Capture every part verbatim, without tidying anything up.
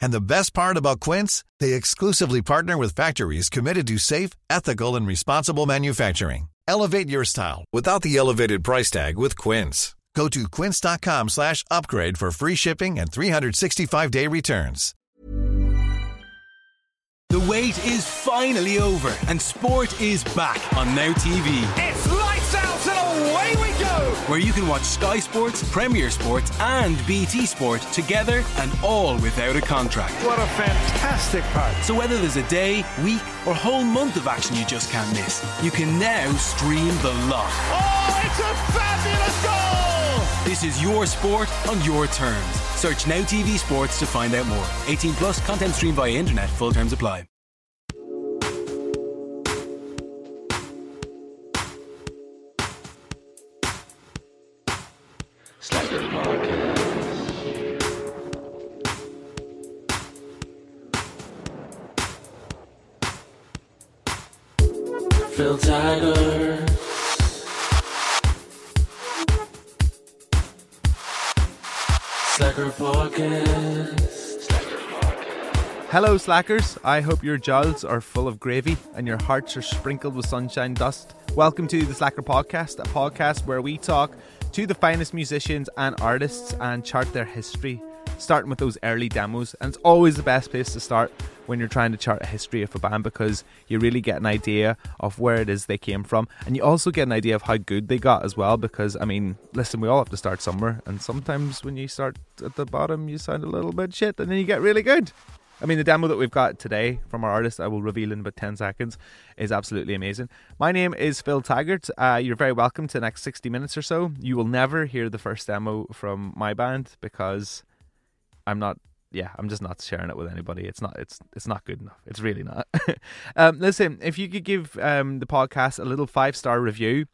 And the best part about Quince, they exclusively partner with factories committed to safe, ethical, and responsible manufacturing. Elevate your style without the elevated price tag with Quince. Go to quince.com slash upgrade for free shipping and three sixty-five day returns. The wait is finally over, and sport is back on Now T V. It's lights out and away we go! Where you can watch Sky Sports, Premier Sports and B T Sport together, and all without a contract. What a fantastic part! So whether there's a day, week or whole month of action you just can't miss, you can now stream the lot. Oh, it's a fabulous goal! This is your sport on your terms. Search Now T V Sports to find out more. eighteen plus, content streamed via internet. Full terms apply. Phil Tiger. Slacker Podcast. Slacker Podcast. Hello Slackers, I hope your jowls are full of gravy and your hearts are sprinkled with sunshine dust. Welcome to the Slacker Podcast, a podcast where we talk to the finest musicians and artists and chart their history, starting with those early demos. And it's always the best place to start when you're trying to chart a history of a band, because you really get an idea of where it is they came from, and you also get an idea of how good they got as well, because I mean, listen, we all have to start somewhere, and sometimes when you start at the bottom you sound a little bit shit and then you get really good. I mean, the demo that we've got today from our artist, I will reveal in about ten seconds, is absolutely amazing. My name is Phil Taggart. Uh, you're very welcome to the next sixty minutes or so. You will never hear the first demo from my band because I'm not Yeah, I'm just not sharing it with anybody. It's not. It's it's not good enough. It's really not. um, listen, if you could give um, the podcast a little five star review,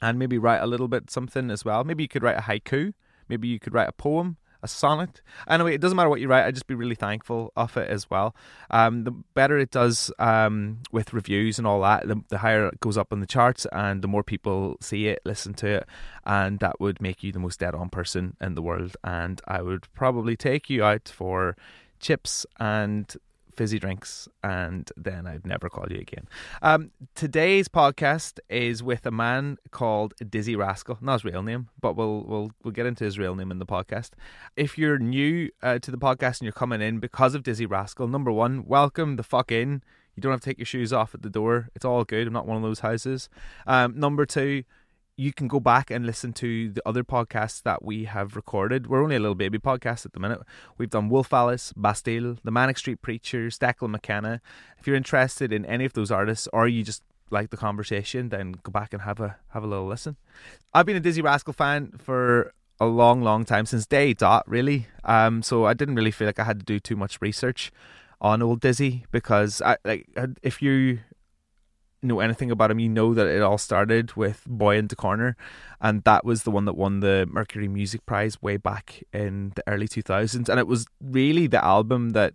and maybe write a little bit something as well. Maybe you could write a haiku. Maybe you could write a poem, a sonnet. Anyway, it doesn't matter what you write. I'd just be really thankful of it as well. Um, the better it does um, with reviews and all that, the, the higher it goes up on the charts, and the more people see it, listen to it, and that would make you the most dead-on person in the world. And I would probably take you out for chips and fizzy drinks, and then I'd never call you again. Um, today's podcast is with a man called Dizzee Rascal. Not his real name, but we'll we'll we'll get into his real name in the podcast. If you're new uh, to the podcast and you're coming in because of Dizzee Rascal, number one, welcome the fuck in. You don't have to take your shoes off at the door. It's all good. I'm not one of those houses. Um, number two, you can go back and listen to the other podcasts that we have recorded. We're only a little baby podcast at the minute. We've done Wolf Alice, Bastille, The Manic Street Preachers, Declan McKenna. If you're interested in any of those artists, or you just like the conversation, then go back and have a have a little listen. I've been a Dizzee Rascal fan for a long, long time, since day dot, really. Um, so I didn't really feel like I had to do too much research on old Dizzee, because I like if you know anything about him, you know that it all started with Boy in da Corner, and that was the one that won the Mercury Music Prize way back in the early two thousands, and it was really the album that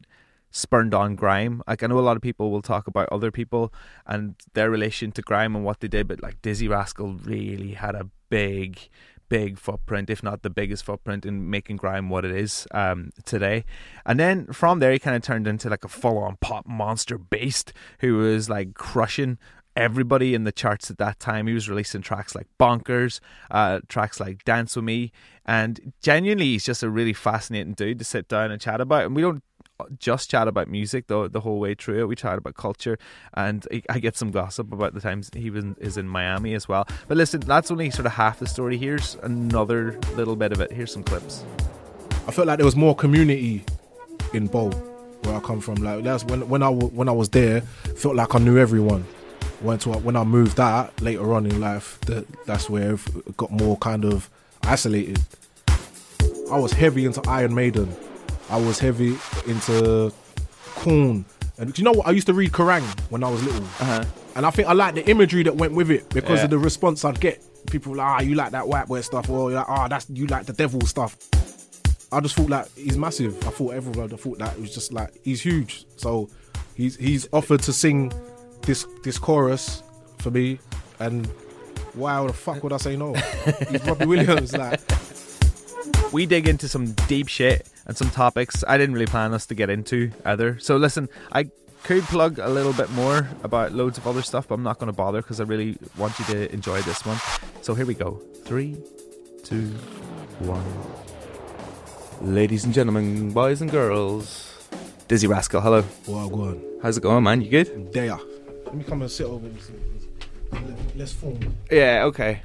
spurned on grime. Like, I know a lot of people will talk about other people and their relation to grime and what they did, but like Dizzee Rascal really had a big big footprint, if not the biggest footprint, in making grime what it is um, today. And then from there he kind of turned into like a full on pop monster beast who was like crushing everybody in the charts at that time. He was releasing tracks like Bonkers, uh, tracks like Dance With Me, and genuinely he's just a really fascinating dude to sit down and chat about. And we don't just chat about music though the whole way through it. We chat about culture, and I get some gossip about the times he was in, is in Miami as well. But listen, that's only sort of half the story. Here's another little bit of it. Here's some clips. I felt like there was more community in Bow, where I come from. Like that's when when I when I was there, felt like I knew everyone. Went to when I moved out later on in life, the, that's where it got more kind of isolated. I was heavy into Iron Maiden. I was heavy into Korn. And you know what? I used to read Kerrang! When I was little. Uh-huh. And I think I liked the imagery that went with it because yeah. of the response I'd get. People were like, ah, oh, you like that white boy stuff, or like, ah, oh, that's you like the devil stuff. I just thought like he's massive. I thought everyone I thought that it was just like he's huge. So he's he's offered to sing this this chorus for me, and why the fuck would I say no? He's Robbie Williams, like. We dig into some deep shit and some topics I didn't really plan us to get into either. So listen, I could plug a little bit more about loads of other stuff, but I'm not going to bother because I really want you to enjoy this one. So here we go. Three, two, one. Ladies and gentlemen, boys and girls. Dizzee Rascal, hello. Wow, go on. How's it going, man? You good? There. Let me come and sit over. Let's form. Yeah, okay.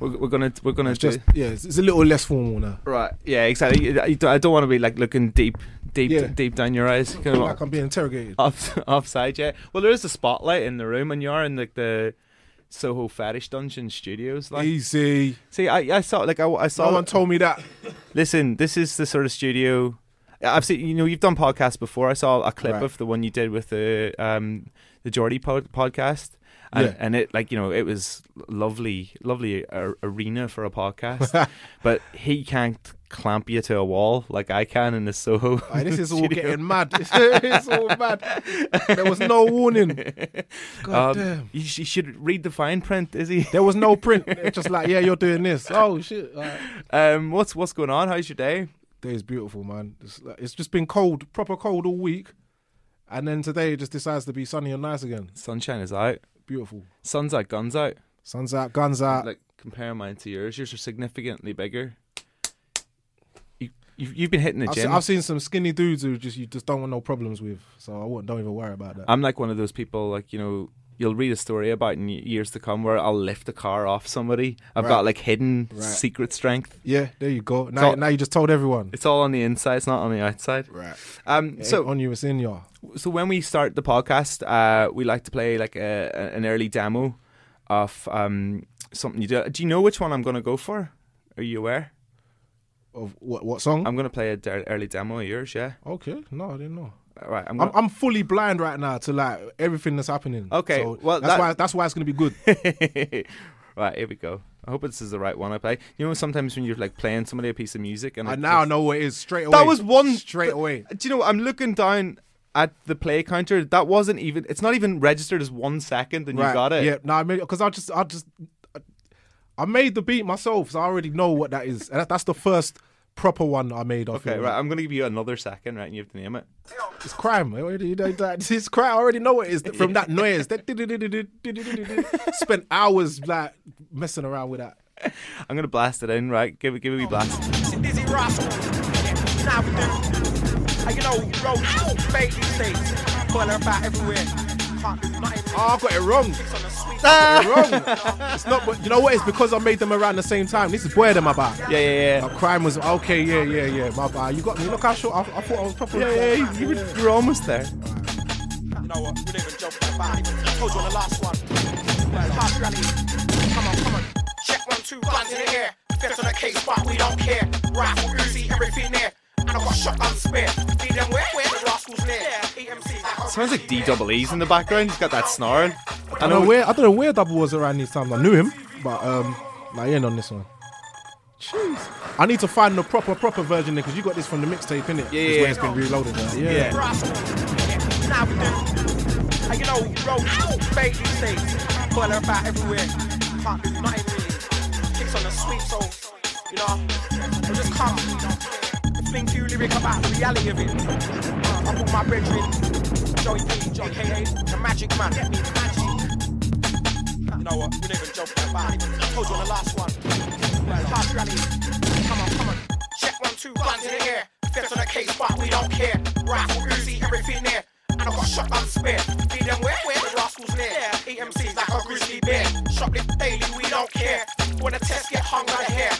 We're gonna, we're gonna. It's just, yeah, it's a little less formal now. Right, yeah, exactly. I don't want to be like looking deep, deep, yeah. deep down your eyes. Kind of like I'm being interrogated. Off, offside, yeah. Well, there is a spotlight in the room, and you are in like the Soho Fetish Dungeon Studios. Like, easy. See, I, I saw, like, I, I saw. No one told me that. Listen, this is the sort of studio. I've seen, you know, you've done podcasts before. I saw a clip right. of the one you did with the um the Geordie pod- podcast. And, yeah. and it, like, you know, it was lovely, lovely ar- arena for a podcast. But he can't clamp you to a wall like I can in the Soho. Right, this is all getting mad. It's all mad. There was no warning. God um, damn. You, sh- you should read the fine print, is he? There was no print. It's just like, yeah, you're doing this. Oh, shit. Right. Um, what's what's going on? How's your day? Day's beautiful, man. It's, like, it's just been cold, proper cold all week. And then today it just decides to be sunny and nice again. Sunshine is out. Beautiful. Sun's out, guns out. Sun's out, guns out. Like, compare mine to yours. Yours are significantly bigger. You, you've, you've been hitting the I've gym. Se- I've seen some skinny dudes who just you just don't want no problems with. So I wouldn't, don't even worry about that. I'm like one of those people, like, you know, you'll read a story about in years to come where I'll lift a car off somebody. I've right. got like hidden right. secret strength. Yeah, there you go. Now, all, now you just told everyone. It's all on the inside. It's not on the outside. Right. Um. It so on you, it's in your. So when we start the podcast, uh, we like to play like a, a, an early demo of um something you do. Do you know which one I'm going to go for? Are you aware? Of what what song? I'm going to play an de- early demo of yours. Yeah. Okay. No, I didn't know. Right, I'm, I'm, I'm fully blind right now to like everything that's happening. Okay, so well that's that... why that's why it's gonna be good. Right, here we go. I hope this is the right one I play. You know, sometimes when you're like playing somebody a piece of music, and I now just... know what it is straight away. That was one straight th- away. Do you know? I'm looking down at the play counter. That wasn't even. It's not even registered as one second, and right. you got it. Yeah, no, I mean, because I just, I just, I made the beat myself, so I already know what that is. And that's the first. Proper one I made off. Okay, right. I'm going to give you another second, right? And you have to name it. It's crime. It's crime. I already know what it is from that noise. Spent hours like messing around with that. I'm going to blast it in, right? Give it, give it a blast. It's Dizzee Rascal. Now we do. You know, road, fake these things. Butter about everywhere. Oh, I got it wrong. Ah. Wrong. It's not, but you know what? It's because I made them around the same time. This is where them about. Yeah, yeah, yeah. My crime was okay. Yeah, yeah, yeah. My bad. You got me. Look how short. I, I thought I was proper. Yeah, yeah, yeah. You were, yeah. You're almost there. You know what? We didn't even joke about it. I told you on the last one. Come on, come on. Check one, two, guns in the air. Fifth on the case, but we don't care. Rifle, Uzi, everything there. And I got shotgun spare. See them where? Where the rascals there? Sounds like D double E's in the background. He's got that snarl. I know where. I don't know where Double was around these times. I knew him, but um, I ain't on this one. Jeez. I need to find the proper proper version because you got this from the mixtape, innit? Yeah, yeah. Where it's been reloaded. Right? Yeah. yeah. Now we do. And you know, road fake these days. Butter about everywhere. Can't do nothing really. Kicks on the sweet soul. You know, I just can't think you lyric about the reality of it. I'm on my brethren. Joey P, J K A, the magic man. You know what? We don't even joke about it. I told you on the last one. Fast rally. Come on, come on. Check one, two, guns in the air. Fifth on the case, but we don't care. Rifle, Uzi, everything there. And I got shotgun spare. Feed them where? Where? The rascals near. Yeah. E M Cs like a grizzly bear. Shoplift daily, we don't care. When the tests get hung by the hair.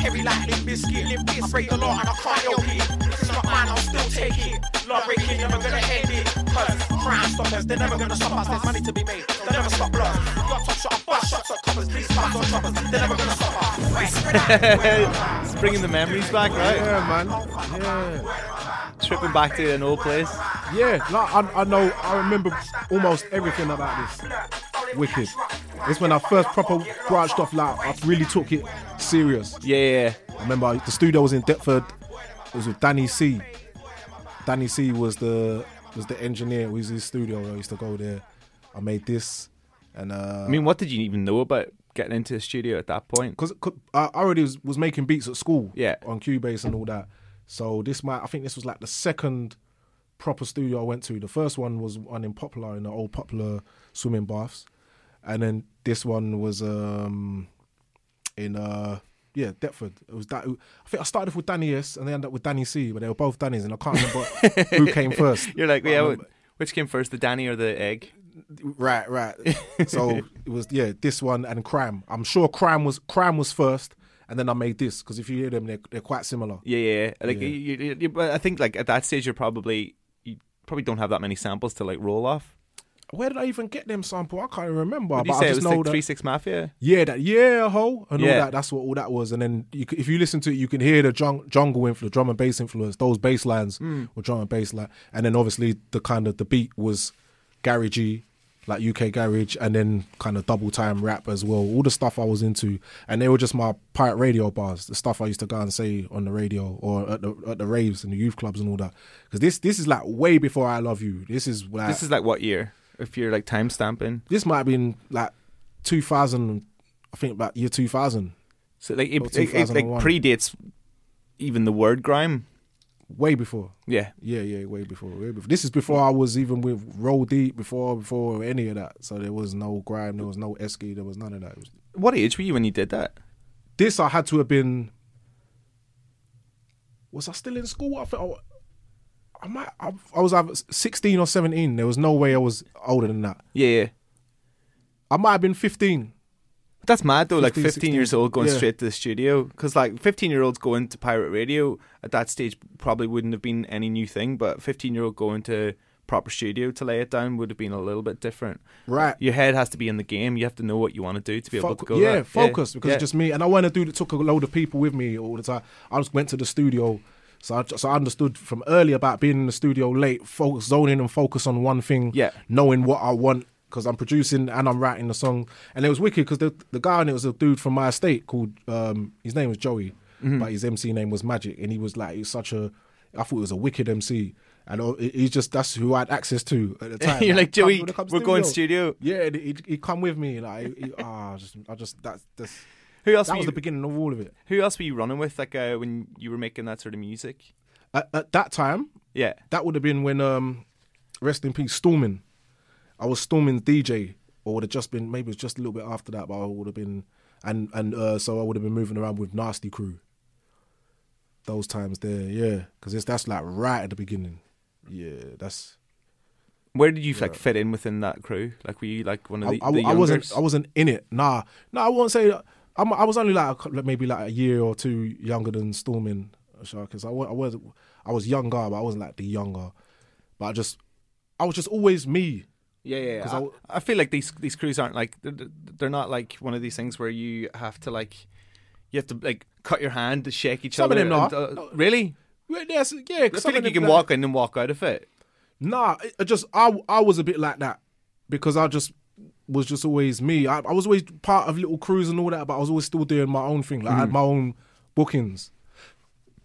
Heavy like Limp Bizkit. Limp Bizkit. I break the law and I cry your heat. This is not mine, I'll still take it. Law breaking, never gonna end it. Cause crime stoppers, they're never gonna stop us. There's money to be made, they'll never stop blood. Got top shot, bust shots at coppers. Please pass on choppers, they're never gonna stop us. It's bringing the memories back, right? Yeah, man. Yeah. Tripping back to an old place. Yeah, like, I, I know, I remember almost everything about this. Wicked. It's when I first proper branched off, like, I really took it serious. Yeah, yeah. I remember the studio was in Deptford. It was with Danny C. Danny C was the was the engineer. It was his studio. I used to go there. I made this. And uh, I mean, what did you even know about getting into the studio at that point? Because I already was, was making beats at school. Yeah. On Cubase and all that. So this might, I think this was like the second proper studio I went to. The first one was one in Poplar, in the old Poplar swimming baths. And then this one was um, in, uh, yeah, Deptford. It was that. I think I started off with Danny S and they ended up with Danny C, but they were both Danny's and I can't remember who came first. You're like, yeah, which came first, the Danny or the egg? Right, right. So it was, yeah, this one and Cram. I'm sure Cram was Cram was first. And then I made this, because if you hear them, they're, they're quite similar. Yeah, yeah. Like, yeah. You, you, you, but I think like at that stage, you're probably, you probably don't have that many samples to like roll off. Where did I even get them sample? I can't remember. Did you but say I just it was know like that, three six Mafia? Yeah, that yeah ho and yeah. all that. That's what all that was. And then you, if you listen to it, you can hear the jung, jungle influence, drum and bass influence. Those bass lines mm. were drum and bass line. And then obviously the kind of the beat was garagey, like U K garage, and then kind of double time rap as well. All the stuff I was into, and they were just my pirate radio bars, the stuff I used to go and say on the radio or at the at the raves and the youth clubs and all that. Because this this is like way before I Love You. This is like, this is like what year? If you're like time stamping, this might have been like two thousand. I think about year two thousand. So like it, it, it like predates even the word grime. Way before. Yeah. Yeah, yeah, way before. Way before. This is before I was even with Roll Deep, before before any of that. So there was no grime, there was no esky, there was none of that. It was... What age were you when you did that? This I had to have been... Was I still in school? I think I, I might... I, I was either sixteen or seventeen. There was no way I was older than that. Yeah, yeah. I might have been fifteen. That's mad though, fifteen, like fifteen sixteen, years old going yeah. straight to the studio, because like fifteen year olds going to pirate radio at that stage probably wouldn't have been any new thing, but fifteen year old going to proper studio to lay it down would have been a little bit different. Right. Your head has to be in the game. You have to know what you want to do to be Foc- able to go yeah, there. Focus, yeah. because yeah. it's just me, and I want to do that took a load of people with me all the time. I just went to the studio, so I, just, so I understood from early about being in the studio late, focus, zone in and focus on one thing, yeah. knowing what I want. Because I'm producing and I'm writing the song. And it was wicked because the, the guy on it was a dude from my estate called, um, his name was Joey, mm-hmm. but his M C name was Magic. And he was like, he's such a, I thought he was a wicked M C. And he's just, that's who I had access to at the time. You're like, like Joey, we're studio. going studio. Yeah, he'd, he'd come with me. Like, he, oh, just, I just, that's, that's who else that was you, the beginning of all of it. Who else were you running with like uh, when you were making that sort of music? At, at that time? Yeah. That would have been when, um, rest in peace, Stormin. I was Stormin's D J, or would have just been, maybe it was just a little bit after that, but I would have been, and and uh, so I would have been moving around with Nasty Crew. Those times there, yeah, because that's like right at the beginning. Yeah, that's. Where did you yeah. like fit in within that crew? Like, were you like one of the? I, I, the I wasn't. I wasn't in it. Nah, no, nah, I won't say. I'm, I was only like maybe like a year or two younger than Stormin, because I, I was I was younger, but I wasn't like the younger. But I just, I was just always me. Yeah, yeah. yeah. I, w- I feel like these these crews aren't like they're, they're not like one of these things where you have to like you have to like cut your hand to shake each some other. Some of them and, not uh, really. Well, yes, yeah. I feel like you can like, walk in and walk out of it. Nah, it just I I was a bit like that because I just was just always me. I, I was always part of little crews and all that, but I was always still doing my own thing. Like mm-hmm. I had my own bookings.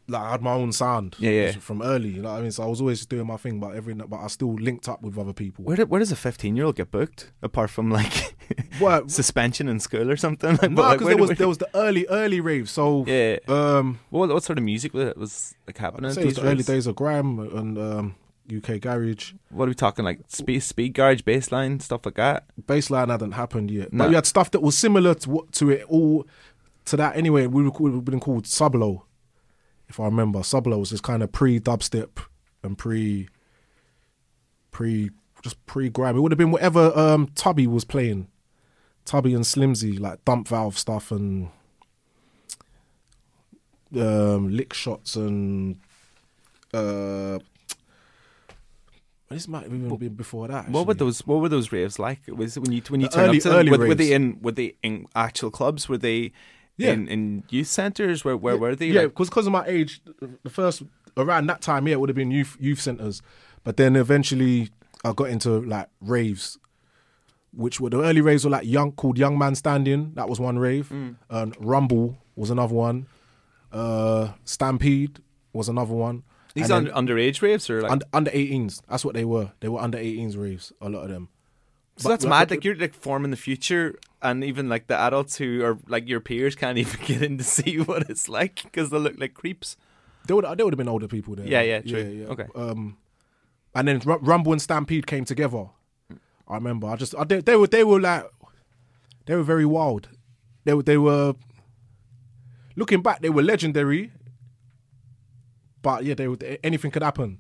Like I had my own sound yeah, yeah. from early, you know what I mean? So I was always doing my thing, but every but I still linked up with other people. Where, do, where does a fifteen-year-old get booked? Apart from like what? suspension in school or something? Like, no, because like, there, was, there was the early, early raves. So yeah. um, what, what sort of music was, was like happening? I'd say it was the raves? Early days of grime and um, U K garage. What are we talking, like speed, speed garage, bassline, stuff like that? Bassline hadn't happened yet. No. But we had stuff that was similar to, to it all, to that anyway. We were being called Sublo, if I remember. Sublo was this kind of pre-dubstep and pre, pre, just pre-grime. It would have been whatever um, Tubby was playing. Tubby and Slimzy, like Dump Valve stuff and um, Lick Shots and... Uh, this might have even been before that. Actually. What were those? What were those raves like? Was it when you when you turned up to them? Were, were they in? Were they in actual clubs? Were they yeah. in, in youth centres? Where where yeah. were they? Yeah, because like, because of my age, the first around that time, yeah, it would have been youth youth centres. But then eventually, I got into like raves, which were the early raves were like young called Young Man Standing. That was one rave. Mm. Um, Rumble was another one. Uh, Stampede was another one. These are underage raves or like under, under eighteens. That's what they were. They were under eighteens raves. A lot of them. So but that's like, mad. Like you're like forming the future, and even like the adults who are like your peers can't even get in to see what it's like because they look like creeps. There would there would have been older people there. Yeah, yeah, true. Yeah, yeah. Okay. Um, and then R- Rumble and Stampede came together. I remember. I just I, they, they were they were like they were very wild. They were they were looking back. They were legendary. But yeah, they would, anything could happen.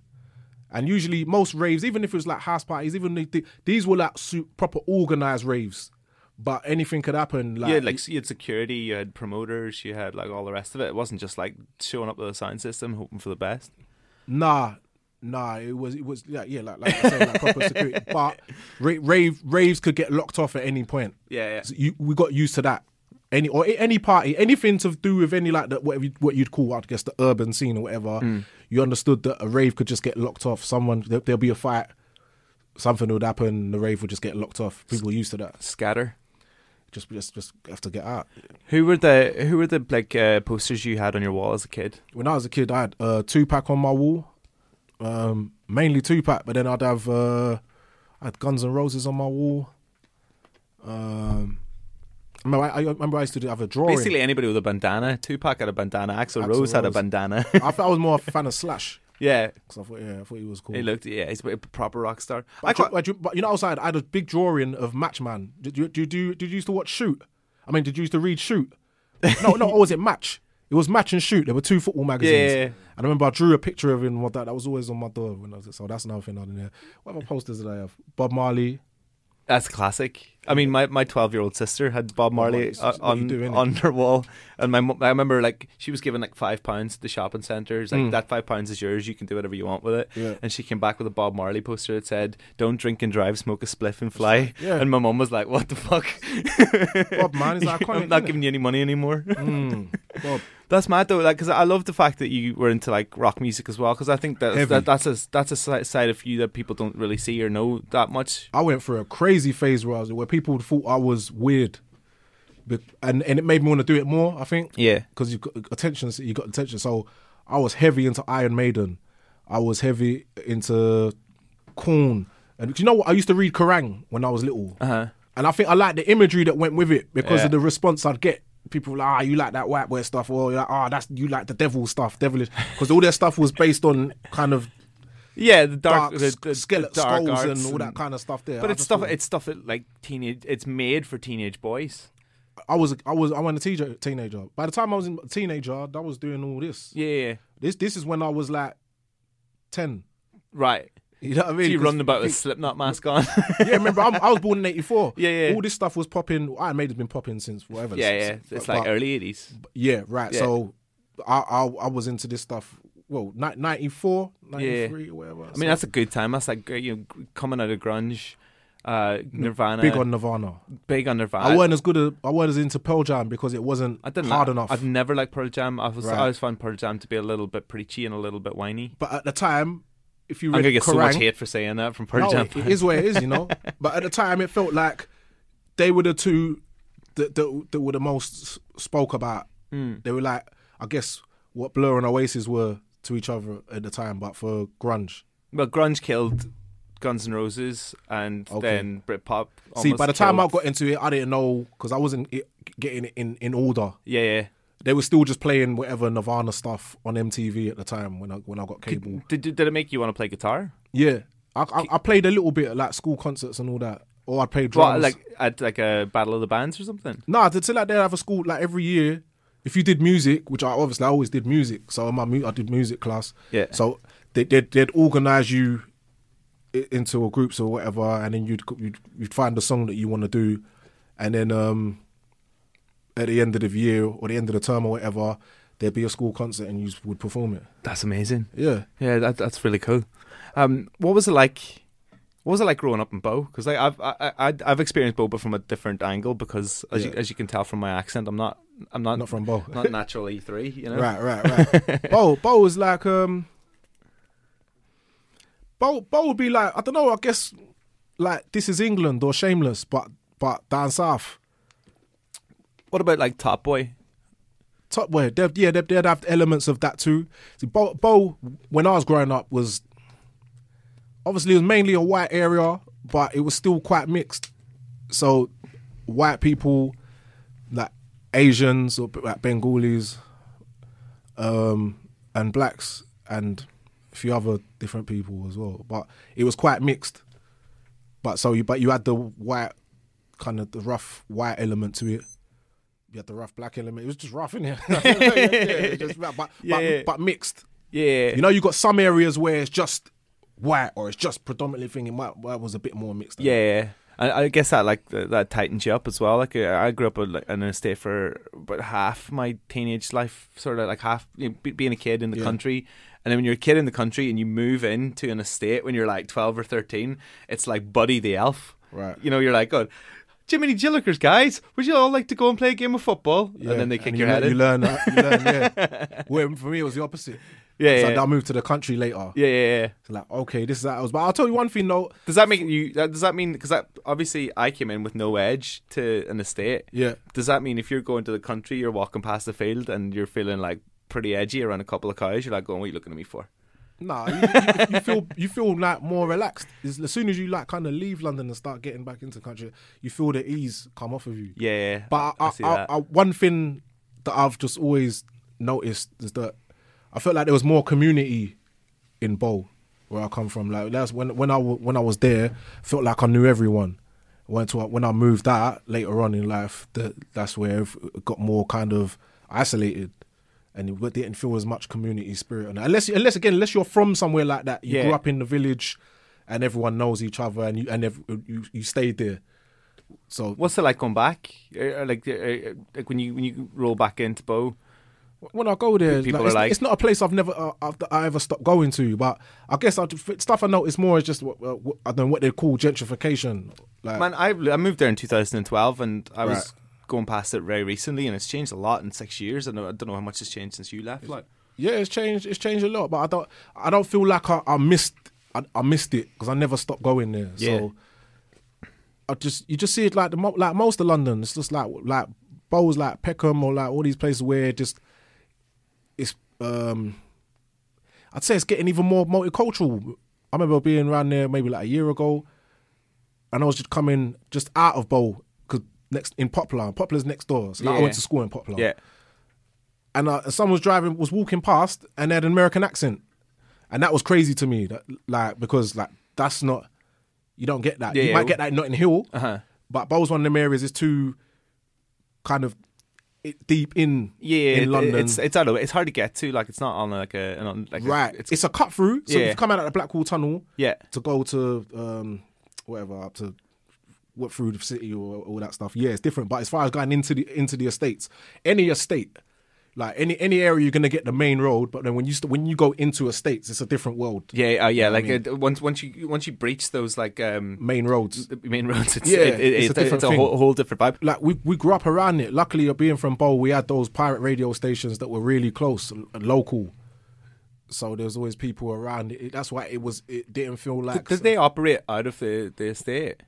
And usually most raves, even if it was like house parties, even the, these were like proper organised raves. But anything could happen. Like, yeah, like so you had security, you had promoters, you had like all the rest of it. It wasn't just like showing up with a sound system, hoping for the best. Nah, nah, it was, it was yeah, yeah like, like I said, like proper security. But ra- rave raves could get locked off at any point. Yeah, yeah. So you, we got used to that. Any or any party, anything to do with any like that, whatever you, what you'd call, I guess, the urban scene or whatever. Mm. You understood that a rave could just get locked off. Someone there, there'll be a fight, something would happen, the rave would just get locked off. People were used to that. Scatter, just just just have to get out. Who were the who were the like uh, posters you had on your wall as a kid? When I was a kid, I had uh, Tupac on my wall, um, mainly Tupac, but then I'd have uh, I had Guns N' Roses on my wall. Um. I remember I, I remember I used to have a drawing. Basically anybody with a bandana. Tupac had a bandana. Axl Rose, Rose had a bandana. I, I was more a fan of Slash. Yeah. Because I thought, yeah, I thought he was cool. He looked, yeah, he's a proper rock star. But, I quite, but, you, but you know, outside, I had a big drawing of Match Man. Did you, did you, did you used to watch Shoot? I mean, did you used to read Shoot? No, no, or was it Match? It was Match and Shoot. There were two football magazines. Yeah. And I remember I drew a picture of him. That, that was always on my door when I was so that's another thing out in there. What other posters did I have? Bob Marley. That's classic. I mean, my, my twelve-year-old sister had Bob Marley oh, on do, on her wall. And my I remember, like, she was given, like, five pounds to the shopping centres. Like, mm. that five pounds is yours. You can do whatever you want with it. Yeah. And she came back with a Bob Marley poster that said, don't drink and drive, smoke a spliff and fly. Yeah. And my mum was like, what the fuck? Bob, man, is that iconic, I'm not giving it? You any money anymore. mm. Bob. That's mad, though, because like, I love the fact that you were into, like, rock music as well, because I think that's, that, that's, a, that's a side of you that people don't really see or know that much. I went through a crazy phase where I was, where people thought I was weird, and, and it made me want to do it more, I think. Yeah. Because you got attention, you got attention. So I was heavy into Iron Maiden. I was heavy into Korn. And you know what? I used to read Kerrang! When I was little. Uh-huh. And I think I liked the imagery that went with it because yeah. of the response I'd get. People were like, ah, oh, you like that white boy stuff, or you're like, ah, oh, that's you like the devil stuff, devilish, because all their stuff was based on kind of yeah, the dark, dark the, the, skeleton the dark skulls and all that kind of stuff there. But I it's stuff, thought, it's stuff that like teenage, it's made for teenage boys. I was, I was, I was a teenager. By the time I was a teenager, I was doing all this. Yeah, yeah. This, this is when I was like ten. Right. You know what I mean? So you run about with a Slipknot mask on. Yeah, remember, I'm, I was born in eighty-four. Yeah, yeah. All this stuff was popping. Iron Maiden's been popping since whatever. Yeah, yeah. Since, it's but, like but, early eighties. Yeah, right. Yeah. So I, I I was into this stuff, well, ninety-four, ninety-three, yeah. or whatever. I so. mean, that's a good time. That's like, you know, coming out of grunge, uh, Nirvana. Big on Nirvana. Big on Nirvana. I weren't as good as, I weren't as into Pearl Jam because it wasn't I didn't hard like, enough. I've never liked Pearl Jam. I was, right. I always found Pearl Jam to be a little bit preachy and a little bit whiny. But at the time... If you I'm going to get Kerrang, so much hate for saying that from Pearl Jam. No, it is what it is, you know. But at the time, it felt like they were the two that, that, that were the most spoke about. Mm. They were like, I guess, what Blur and Oasis were to each other at the time, but for grunge. Well, grunge killed Guns N' Roses and okay. then Britpop. See, by the time killed... I got into it, I didn't know because I wasn't getting it in, in order. Yeah, yeah. They were still just playing whatever Nirvana stuff on M T V at the time when I when I got cable. Did did it make you want to play guitar? Yeah, I, I, I played a little bit at like school concerts and all that. Or I played drums. What, like at like a Battle of the Bands or something? No, nah, till like they have a school, like every year, if you did music, which I obviously I always did music, so my mu- I did music class. Yeah. So they, they'd, they'd organise you into a groups or whatever, and then you'd you'd, you'd find a song that you want to do, and then um, at the end of the year or the end of the term or whatever, there'd be a school concert and you would perform it. That's amazing. Yeah. Yeah, that, that's really cool. Um, what was it like? What was it like growing up in Bow? Because like I've I, I, I've experienced Bow, but from a different angle. Because as yeah. you, as you can tell from my accent, I'm not I'm not, not from Bow, not naturally E three. You know, right, right, right. Bow Bow is like um. Bow Bow would be like, I don't know, I guess like This Is England or Shameless, but but down south. What about like Top Boy? Top Boy, they'd, yeah, they'd, they'd have elements of that too. See, Bow, Bow, when I was growing up, was obviously it was mainly a white area, but it was still quite mixed. So white people, like Asians or like Bengalis, um, and blacks, and a few other different people as well. But it was quite mixed. But so you, but you had the white, kind of the rough white element to it. You had the rough black element. It was just rough, innit? yeah, just, but, but, yeah. but, but mixed. Yeah. You know, you got some areas where it's just white, or it's just predominantly thinking white, white was a bit more mixed up. Yeah, I, I guess that like that tightens you up as well. Like I grew up in an estate for about half my teenage life, sort of like half, you know, being a kid in the yeah. country. And then when you're a kid in the country and you move into an estate when you're like twelve or thirteen, it's like Buddy the Elf. Right. You know, you're like, God, Jiminy Jillikers, guys, would you all like to go and play a game of football? Yeah. And then they kick and your you head learn, in. You learn that. You learn, yeah. Well, for me, it was the opposite. Yeah, so yeah. I moved to the country later. Yeah, yeah, yeah. So like, okay, this is how I was. But I'll tell you one thing though. Does that make you? Does that mean because that obviously I came in with no edge to an estate. Yeah. Does that mean if you're going to the country, you're walking past the field and you're feeling like pretty edgy around a couple of cows, you're like going, "What are you looking at me for?" Nah, you, you, you feel you feel like more relaxed. As, as soon as you like kind of leave London and start getting back into the country, you feel the ease come off of you. Yeah. yeah. But I, I, I, I, I, one thing that I've just always noticed is that I felt like there was more community in Bow, where I come from. Like that's when when I when I was there, I felt like I knew everyone. Went to when I moved out later on in life, the, that's where it got more kind of isolated, and it didn't feel as much community spirit. And unless unless again, unless you're from somewhere like that, you yeah. grew up in the village, and everyone knows each other, and you and every, you you stayed there. So what's it like going back? Like like when you when you roll back into Bow. When I go there, like, it's, like, it's not a place I've never, uh, I've, I ever stopped going to. But I guess I, stuff I notice more is just, uh, what, I don't know what they call gentrification. Like, man, I I moved there in two thousand twelve, and I right. was going past it very recently, and it's changed a lot in six years. I don't, I don't know how much has changed since you left. It's, like, yeah, it's changed. It's changed a lot, but I don't, I don't feel like I, I missed, I, I missed it because I never stopped going there. Yeah. So I just, you just see it like the like most of London. It's just like like Bowes, like Peckham, or like all these places where just. It's, um, I'd say it's getting even more multicultural. I remember being around there maybe like a year ago, and I was just coming just out of Bow because next in Poplar, Poplar's next door. So like yeah. I went to school in Poplar, yeah. And uh, someone was driving, was walking past, and they had an American accent, and that was crazy to me. That, like because like that's not, you don't get that. Yeah, you yeah. might get that in Notting Hill, uh-huh. but Bow's one of them areas is too kind of. It, deep in yeah, in London, it's it's, it's hard to get to. Like it's not on like a on, like right. A, it's, it's a cut through. So yeah. you've come out of the Blackwall Tunnel, yeah. to go to um, whatever up to what through the city or all that stuff. Yeah, it's different. But as far as going into the into the estates, any estate, like any any area, you're gonna get the main road. But then when you st- when you go into estates, it's a different world. Yeah, uh, yeah. You know like a, once once you once you breach those like um, main roads, main roads. It's, yeah, it, it, it's, it's a, different it's a whole, whole different vibe. Like we we grew up around it. Luckily, being from Bow, we had those pirate radio stations that were really close and local. So there's always people around. It, that's why it was. It didn't feel like. Did so. They operate out of the, the estate?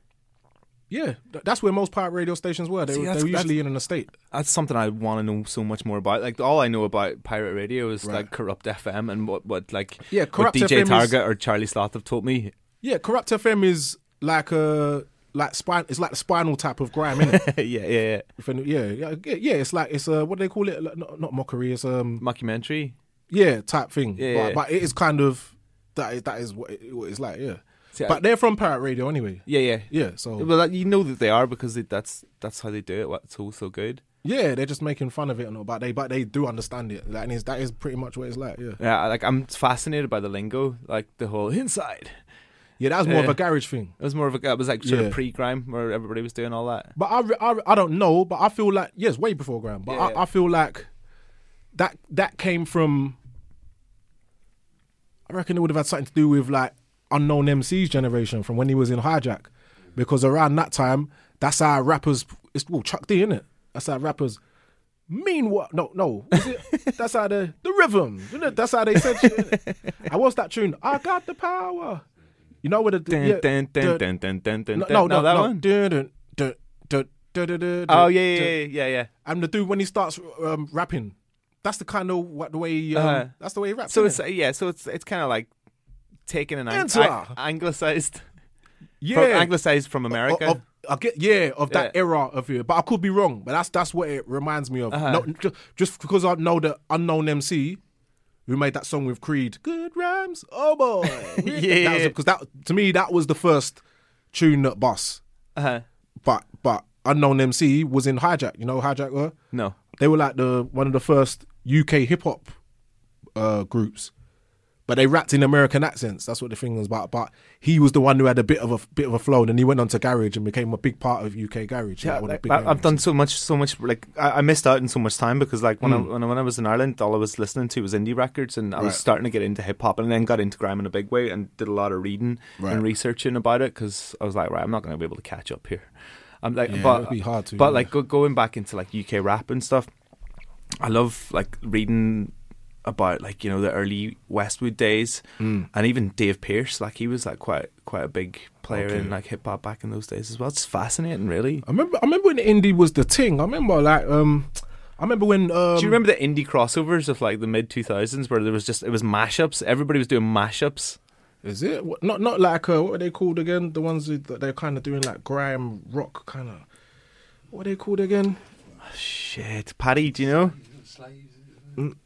Yeah, that's where most pirate radio stations were. They, See, they were usually in an estate. That's something I want to know so much more about. Like all I know about pirate radio is right. like Corrupt F M and what, what like yeah, what D J F M Target is, or Charlie Sloth have told me. Yeah, Corrupt F M is like a like spine. It's like the Spinal Tap of grime, isn't it? yeah, yeah, yeah, yeah, yeah, yeah. It's like it's a, what do they call it? Not, not mockery. It's um mockumentary. Yeah, type thing. Yeah, but, yeah. but it is kind of that is, that is what, it, what it's like, yeah. See, but I, they're from Pirate Radio anyway. Yeah, yeah. Yeah, so... But like, you know that they are because they, that's that's how they do it. Like, it's all so good. Yeah, they're just making fun of it and all, but they but they do understand it. Like, and it's, that is pretty much what it's like, yeah. Yeah, like, I'm fascinated by the lingo, like the whole inside. Yeah, that was more uh, of a garage thing. It was more of a... It was like sort yeah. of pre-grime where everybody was doing all that. But I, I, I don't know, but I feel like... Yes, yeah, way before grime, but yeah, I, yeah. I feel like that that came from... I reckon it would have had something to do with, like, Unknown M C's generation from when he was in Hijack, because around that time, that's how rappers... It's well, Chuck D, innit? That's how rappers mean what? No, no. Is it? That's how the the rhythm. You know, that's how they said shit. I watched that tune. I got the power. You know what? Yeah, dun, dun, dun, dun, dun, dun, no, no, no, that no. one. Dun, dun, dun, dun, dun, dun, dun, oh yeah, yeah, yeah, yeah, yeah. And the dude when he starts um, rapping, that's the kind of what the way. Um, uh, that's the way he raps. So it's it? yeah, so it's it's kind of like taking an ang- ang- anglicized, yeah, from, anglicized from America. Of, of, I get yeah of that yeah. era of it, but I could be wrong. But that's that's what it reminds me of. Uh-huh. No, just, just because I know the Unknown M C who made that song with Creed, Good Rhymes, oh boy, yeah, because that, that to me that was the first tune that bust. Uh-huh. But but Unknown M C was in Hijack. You know who Hijack were? No, they were like the one of the first U K hip hop uh, groups. But they rapped in American accents. That's what the thing was about. But he was the one who had a bit of a bit of a flow, and then he went on to garage and became a big part of U K garage. Yeah, like, like, I've done so much, so much. Like I, I missed out on so much time because, like, when mm. I when I, when I was in Ireland, all I was listening to was indie records, and I right. was starting to get into hip hop, and then got into grime in a big way, and did a lot of reading right. and researching about it because I was like, right, I'm not going to be able to catch up here. I'm like, yeah, but it'd be hard to, but yeah. like go, going back into like U K rap and stuff, I love like reading about like, you know, the early Westwood days mm. and even Dave Pearce, like he was like quite quite a big player okay. in like hip hop back in those days as well. It's fascinating really. I remember I remember when indie was the thing. I remember like um I remember when um, do you remember the indie crossovers of like the mid two thousands where there was just it was mashups, everybody was doing mashups. Is it? What, not not like uh, what are they called again? The ones that they're kind of doing like grime rock kind of. What are they called again? Oh, shit. Paddy, do you know? Slaves.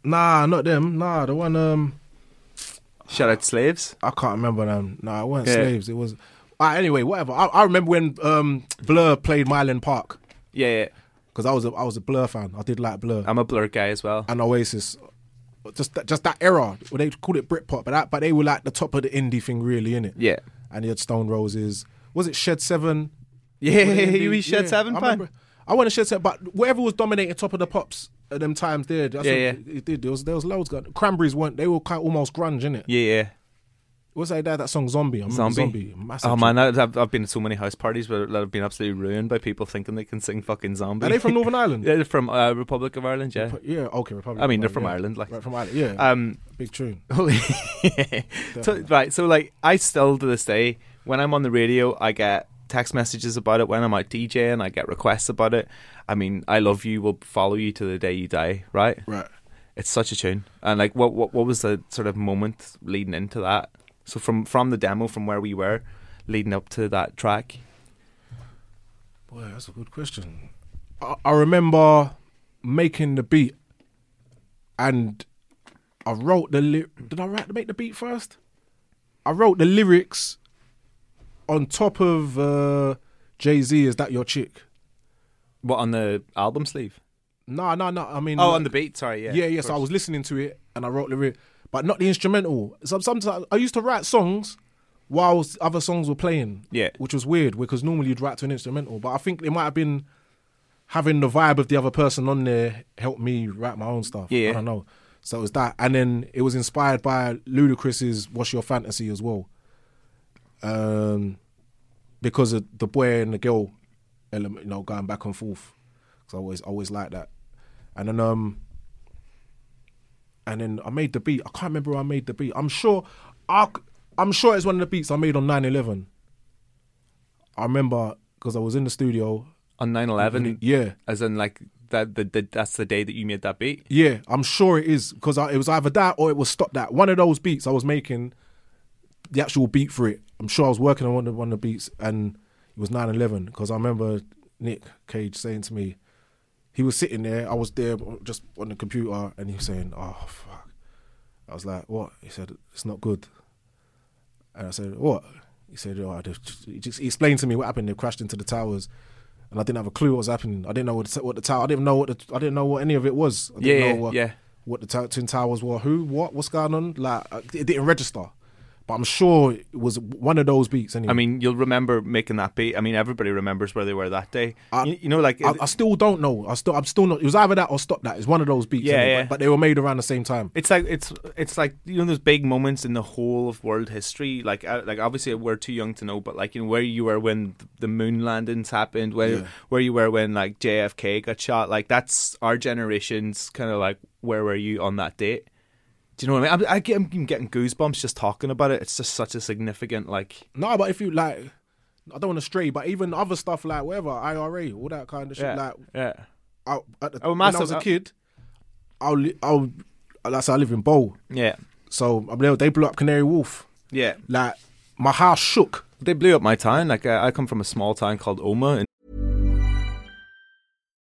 Nah, not them. Nah, the one. Um, Shout out Slaves. I can't remember them. Nah, it wasn't yeah. Slaves. It was. Uh, anyway, whatever. I, I remember when um, Blur played Myland Park. Yeah, yeah. Because I was a I was a Blur fan. I did like Blur. I'm a Blur guy as well. And Oasis. Just that, just that era. Well, they called it Britpop, but that, but they were like the top of the indie thing, really, innit? Yeah. And you had Stone Roses. Was it Shed Seven? Yeah, you were Shed yeah. Seven fan. I went to Shed Seven, but whatever was dominating top of the pops. At them times there, yeah, yeah. It did. There was, there was loads going. Cranberries weren't. They were kind of almost grunge, innit? Yeah, yeah. What's that? That song Zombie. I Zombie. Zombie. Massive oh man, I've I've been to so many house parties where I've been absolutely ruined by people thinking they can sing fucking Zombie. Are they from Northern Ireland? Yeah, they're from uh, Republic of Ireland. Yeah, Repu- yeah. Okay, Republic. I mean, they're from yeah. Ireland, like right, from Ireland. Yeah. Um, big tune. yeah. so, right. So like, I still to this day, when I'm on the radio, I get text messages about it. When I'm out DJing, I get requests about it. I mean, I Love You will follow you to the day you die, right? Right. It's such a tune. And like, what what, what was the sort of moment leading into that? So from, from the demo, from where we were, leading up to that track? Boy, that's a good question. I, I remember making the beat and I wrote the lyrics. Did I write to make the beat first? I wrote the lyrics on top of uh, Jay-Z, Is That Your Chick? What, on the album sleeve? No, no, no. I mean, oh, like, on the beat. Sorry, yeah, yeah, yeah. So I was listening to it and I wrote the lyric, but not the instrumental. So sometimes I used to write songs while other songs were playing. Yeah, which was weird because normally you'd write to an instrumental, but I think it might have been having the vibe of the other person on there helped me write my own stuff. Yeah, I don't know. So it was that, and then it was inspired by Ludacris's "What's Your Fantasy" as well. Um, because of the boy and the girl element, you know, going back and forth. Because I always, always like that. And then, um, and then I made the beat. I can't remember where I made the beat. I'm sure, I, I'm sure it's one of the beats I made on nine eleven. I remember because I was in the studio on nine eleven. Yeah, as in like that. The, the that's the day that you made that beat. Yeah, I'm sure it is because it was either that or it was Stop That. One of those beats I was making. The actual beat for it. I'm sure I was working on one of, one of the beats and it was nine eleven because I remember Nick Cage saying to me, he was sitting there, I was there just on the computer and he was saying, oh, fuck. I was like, what? He said, it's not good. And I said, what? He said, oh, he, just, he explained to me what happened. They crashed into the towers. And I didn't have a clue what was happening. I didn't know what the, what the tower, I didn't know what the, I didn't know what any of it was. I didn't yeah, know what, yeah. what the t- Twin Towers were, who, what, what's going on. Like, it didn't register. But I'm sure it was one of those beats anyway. I mean, you'll remember making that beat. I mean, everybody remembers where they were that day. I, you, you know, like... I, it, I still don't know. I still, I'm still not... It was either that or Stop That. It's one of those beats. Yeah, yeah. But, but they were made around the same time. It's like, it's it's like you know, those big moments in the whole of world history. Like, uh, like obviously, we're too young to know, but, like, you know, where you were when the moon landings happened, where, yeah. where you were when, like, J F K got shot. Like, that's our generation's kind of, like, where were you on that date? Do you know what I mean? I, I get, I'm getting goosebumps just talking about it. It's just such a significant, like... No, but if you, like... I don't want to stray, but even other stuff, like, whatever, I R A, all that kind of shit, yeah, like... Yeah, I, at the, oh, When I was a kid, I'll... I'll like I said, I live in Bow. Yeah. So, I mean, they blew up Canary Wharf. Yeah. Like, my house shook. They blew up my town. Like, I, I come from a small town called Oma, and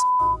f-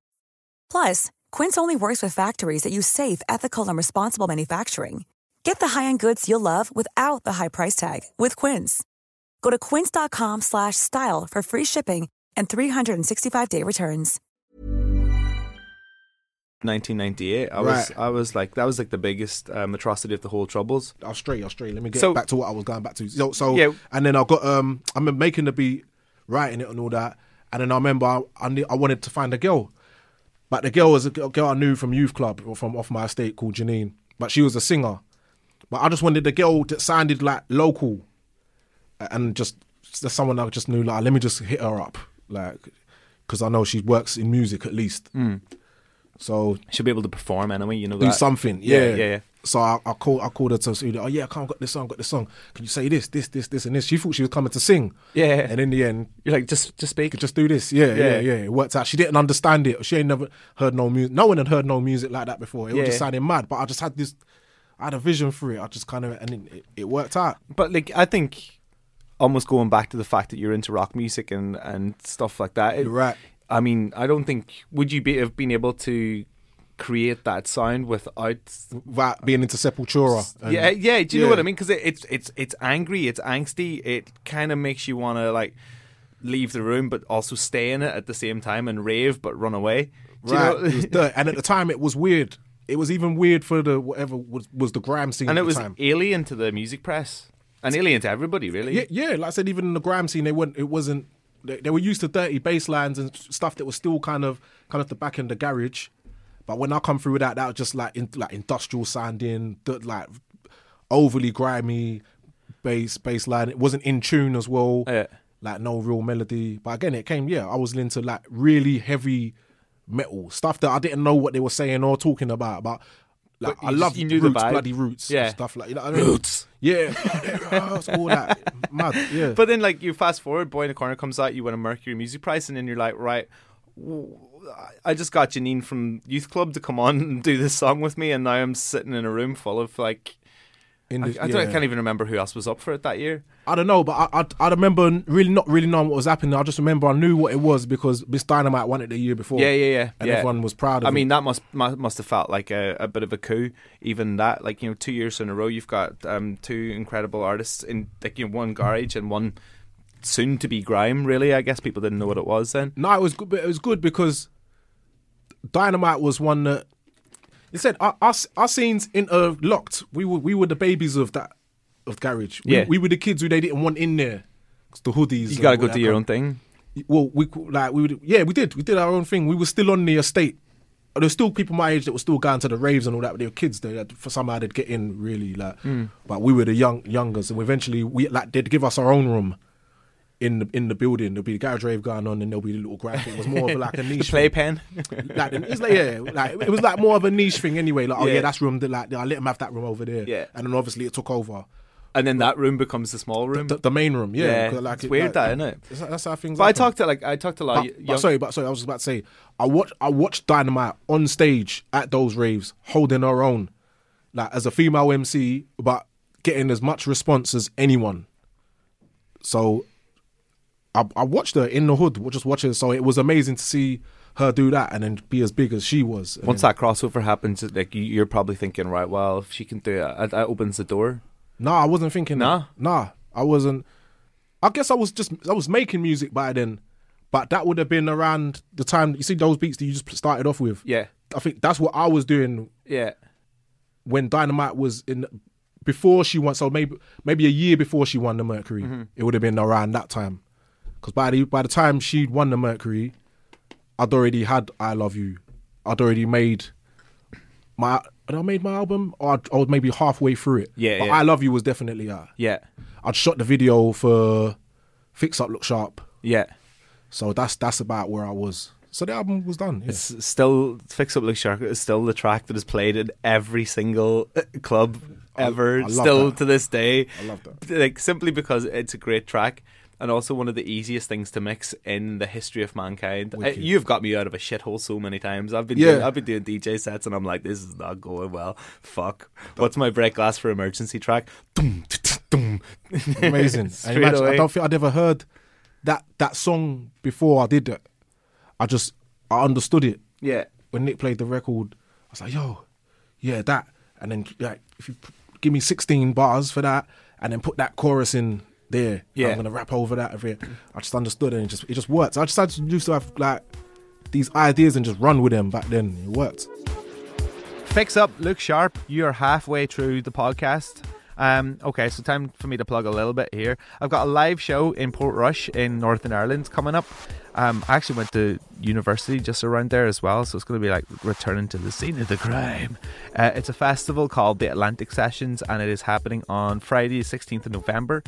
Plus, Quince only works with factories that use safe, ethical, and responsible manufacturing. Get the high-end goods you'll love without the high price tag with Quince. Go to quince.com slash style for free shipping and three sixty-five day returns. nineteen ninety-eight, I right. was I was like, that was like the biggest um, atrocity of the whole Troubles. I'll straight, I'll straight. Let me get so, back to what I was going back to. So, so yeah. And then I got, um, I'm making the beat, writing it and all that, and then I remember I, I, knew, I wanted to find a girl. But the girl was a girl I knew from youth club or from off my estate called Janine. But she was a singer. But I just wanted a girl that sounded like local, and just, just someone I just knew. Like, let me just hit her up, like, because I know she works in music at least. Mm. So she'll be able to perform anyway. You know, do that. something. Yeah, yeah, yeah. yeah. So I, I called. I called her to say, "Oh yeah, I can't got this song. Got this song. Can you say this, this, this, this, and this?" She thought she was coming to sing. Yeah. And in the end, you're like, "Just, just speak. Just do this." Yeah, yeah, yeah. yeah. It worked out. She didn't understand it. She ain't never heard no music. No one had heard no music like that before. It yeah. was just sounding mad. But I just had this. I had a vision for it. I just kind of, and it, it worked out. But like, I think, almost going back to the fact that you're into rock music and and stuff like that. It, you're right. I mean, I don't think would you be have been able to create that sound without that being into Sepultura. And, yeah, yeah. Do you yeah. know what I mean? Because it, it's it's it's angry, it's angsty. It kind of makes you want to like leave the room, but also stay in it at the same time and rave, but run away. Do right. You know? It was dirt. And at the time, it was weird. It was even weird for the whatever was, was the grime scene. And at it the was time. Alien to the music press and alien to everybody, really. Yeah, yeah. Like I said, even in the grime scene, they weren't. It wasn't. They, they were used to dirty bass lines and stuff that was still kind of kind of the back in the garage. But when I come through with that, that was just like in, like industrial sounding, like overly grimy bass bass line. It wasn't in tune as well, yeah. like no real melody. But again, it came, yeah, I was into like really heavy metal, stuff that I didn't know what they were saying or talking about. But Like, I love you knew roots, the vibe. Bloody roots, yeah. And stuff like, you know, I don't roots. Know. Yeah, it's all that mad. Yeah. But then, like, you fast forward, Boy in da Corner comes out, you win a Mercury Music Prize, and then you're like, right, I just got Janine from Youth Club to come on and do this song with me, and now I'm sitting in a room full of like, in the, I, I, yeah. don't, I can't even remember who else was up for it that year. I don't know, but I, I I remember really not really knowing what was happening. I just remember I knew what it was because Miss Dynamite won it the year before. Yeah, yeah, yeah. And yeah. everyone was proud of I it. I mean, that must must have felt like a, a bit of a coup, even that. Like, you know, two years in a row, you've got um, two incredible artists, in like, you know, one garage and one soon to be grime, really. I guess people didn't know what it was then. No, it was good, but it was good because Dynamite was one that... You said our, our, our scenes interlocked. We were we were the babies of that of garage. We, yeah. we were the kids who they didn't want in there. The hoodies. You gotta go do your own thing. Well, we like we would, yeah we did we did our own thing. We were still on the estate. There were still people my age that were still going to the raves and all that. But they were kids. They had, for somehow they'd get in really like. Mm. But we were the young youngers, and eventually we like they'd give us our own room. In the in the building, there'll be the garage rave going on, and there'll be the little graphic. It was more of like a niche the playpen. Like, it was like yeah, like it was like more of a niche thing anyway. Like yeah. oh yeah, that's room. That like I let them have that room over there. Yeah, and then obviously it took over. And then but that room becomes the small room, the, the main room. Yeah, yeah. Like, it's it, weird like, that, isn't it? That's how things. But happen. I talked to like I talked to like. But, young... but sorry, but sorry, I was about to say I watch I watched Dynamite on stage at those raves, holding her own, like as a female M C, but getting as much response as anyone. So. I, I watched her in the hood, just watching her. So it was amazing to see her do that and then be as big as she was. And once then, that crossover happens, like you're probably thinking, right, well, if she can do it, that opens the door. Nah, I wasn't thinking nah. that. Nah, I wasn't. I guess I was just, I was making music by then, but that would have been around the time, you see those beats that you just started off with? Yeah. I think that's what I was doing. Yeah. When Dynamite was in, before she won, so maybe maybe a year before she won the Mercury, mm-hmm. it would have been around that time. Because by the, by the time she'd won the Mercury, I'd already had I Love You. I'd already made my... Had I made my album? Or I'd, I was maybe halfway through it. Yeah, But yeah. I Love You was definitely out. Yeah. I'd shot the video for Fix Up, Look Sharp. Yeah. So that's that's about where I was. So the album was done. Yeah. It's still... Fix Up, Look Sharp is still the track that is played in every single club ever. I, I still that. To this day. I love that. Like, simply because it's a great track. And also one of the easiest things to mix in the history of mankind. I, you've got me out of a shithole so many times. I've been yeah. doing, I've been doing D J sets and I'm like, this is not going well. Fuck. What's my break glass for emergency track? Amazing. I, imagine, I don't think I'd ever heard that that song before I did it. I just, I understood it. Yeah. When Nick played the record, I was like, yo, yeah, that. And then like, if you give me sixteen bars for that and then put that chorus in there, yeah. I'm gonna rap over that. Every, I just understood it and it just it just worked. I just I just used to have like these ideas and just run with them back then. It worked. Fix Up, Look Sharp. You're halfway through the podcast. Um, okay, so time for me to plug a little bit here. I've got a live show in Portrush in Northern Ireland coming up. Um, I actually went to university just around there as well, so it's going to be like returning to the scene of the crime. Uh, it's a festival called the Atlantic Sessions, and it is happening on Friday, sixteenth of November.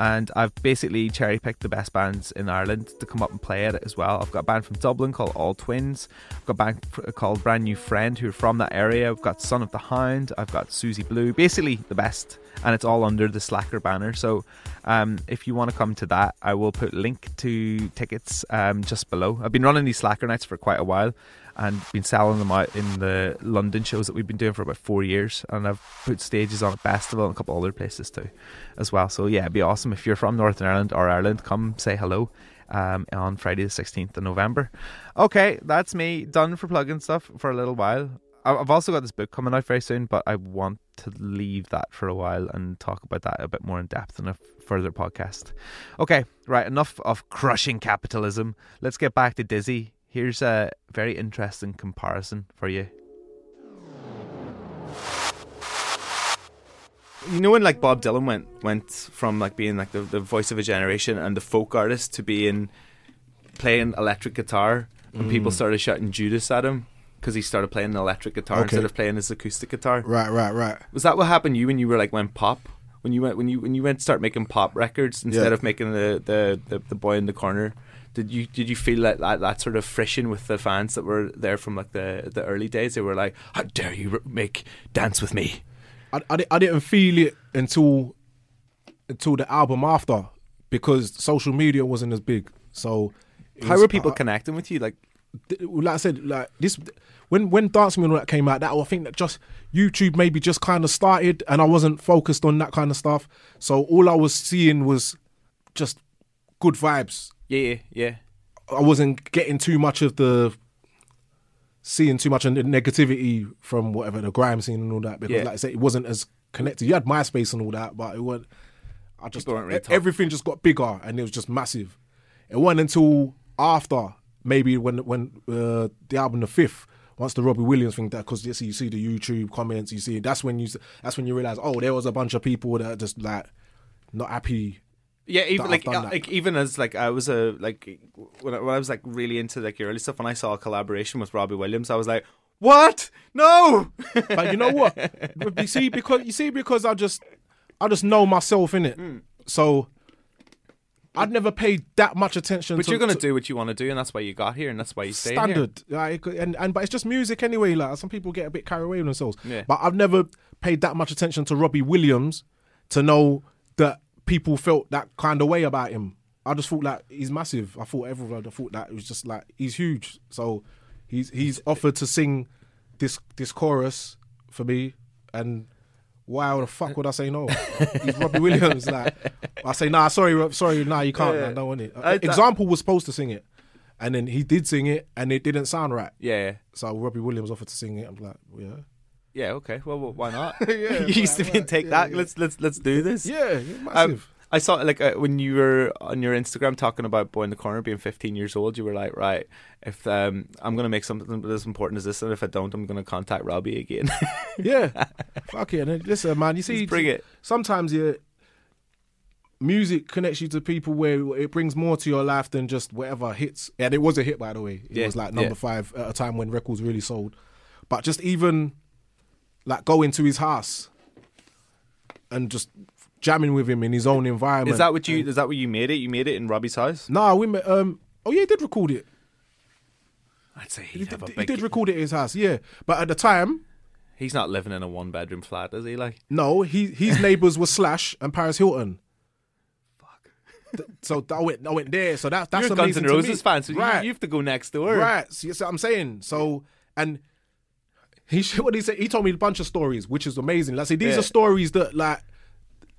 And I've basically cherry picked the best bands in Ireland to come up and play at it as well. I've got a band from Dublin called All Twins. I've got a band called Brand New Friend who are from that area. I've got Son of the Hound. I've got Susie Blue. Basically the best. And it's all under the Slacker banner. So um, if you want to come to that, I will put link to tickets um, just below. I've been running these Slacker nights for quite a while and been selling them out in the London shows that we've been doing for about four years. And I've put stages on a festival and a couple other places too as well. So yeah, it'd be awesome. If you're from Northern Ireland or Ireland, come say hello um, on Friday the sixteenth of November. Okay, that's me done for plugging stuff for a little while. I've also got this book coming out very soon, but I want to leave that for a while and talk about that a bit more in depth in a further podcast. Okay, right, enough of crushing capitalism. Let's get back to Dizzee. Here's a very interesting comparison for you. You know when like Bob Dylan went went from like being like the, the voice of a generation and the folk artist to being playing electric guitar and mm. people started shouting Judas at him because he started playing an electric guitar okay. instead of playing his acoustic guitar. Right, right, right. Was that what happened to you when you were like when pop? When you went when you when you went start making pop records instead yeah. of making the, the, the, the Boy in da Corner Did you did you feel like that, that sort of friction with the fans that were there from like the, the early days? They were like, "How dare you make Dance With Me?" I, I, I didn't feel it until until the album after, because social media wasn't as big. So how was, were people I, connecting with you? Like, like I said, like this when when Dance With Me and all that came out, that I think that just YouTube maybe just kind of started, and I wasn't focused on that kind of stuff. So all I was seeing was just good vibes. Yeah, yeah. I wasn't getting too much of the seeing too much of the negativity from whatever the grime scene and all that, because yeah. like I said, it wasn't as connected. You had MySpace and all that, but it wasn't. I just don't really everything talk. Just got bigger and it was just massive. It wasn't until after maybe when when uh, the album The Fifth, once the Robbie Williams thing, that because you see, you see the YouTube comments, you see that's when you that's when you realize, oh, there was a bunch of people that are just like not happy. Yeah, even like, like even as like I was a like when I, when I was like really into like your early stuff, when I saw a collaboration with Robbie Williams, I was like, "What? No!" But you know what? You see, because you see, because I just I just know myself in it, mm. so I'd never paid that much attention. But to, you're gonna to, do what you want to do, and that's why you got here, and that's why you stay standard. Here. Like, and and but it's just music anyway. Like some people get a bit carried away with themselves. Yeah. But I've never paid that much attention to Robbie Williams to know that people felt that kind of way about him. I just thought like he's massive. I thought everyone I thought that it was just like he's huge. So he's he's offered to sing this this chorus for me, and why the fuck would I say no? He's Robbie Williams. Like I say, nah, sorry, sorry, nah, you can't. Yeah, yeah. I don't want it. I, Example was supposed to sing it, and then he did sing it, and it didn't sound right. Yeah. So Robbie Williams offered to sing it. I'm like, yeah. Yeah. Okay. Well, well why not? yeah, you used to be in Take yeah, That. Yeah. Let's let's let's do this. Yeah. You're massive. Um, I saw like uh, when you were on your Instagram talking about Boy in the Corner being fifteen years old. You were like, right, if um, I'm gonna make something as important as this, and if I don't, I'm gonna contact Robbie again. yeah. Fuck it. Yeah. Listen, man. You see, bring it. Sometimes your music connects you to people where it brings more to your life than just whatever hits. And it was a hit, by the way. It yeah. was like number yeah. five at a time when records really sold. But just even. Like going to his house and just jamming with him in his own environment. Is that what you? Is that what you made it? You made it in Robbie's house? No, nah, we. Met, um, oh yeah, he did record it. I'd say he'd he have did, a big. He did record it at his house, yeah. But at the time, he's not living in a one-bedroom flat, is he? Like no, he his neighbours were Slash and Paris Hilton. Fuck. So I went. I went there. So that, that's that's amazing. You're a Guns N' Roses fan, so right. you, you have to go next door, right? So that's what I'm saying. So and. He what he said. He told me a bunch of stories, which is amazing. Like, see, these yeah. are stories that like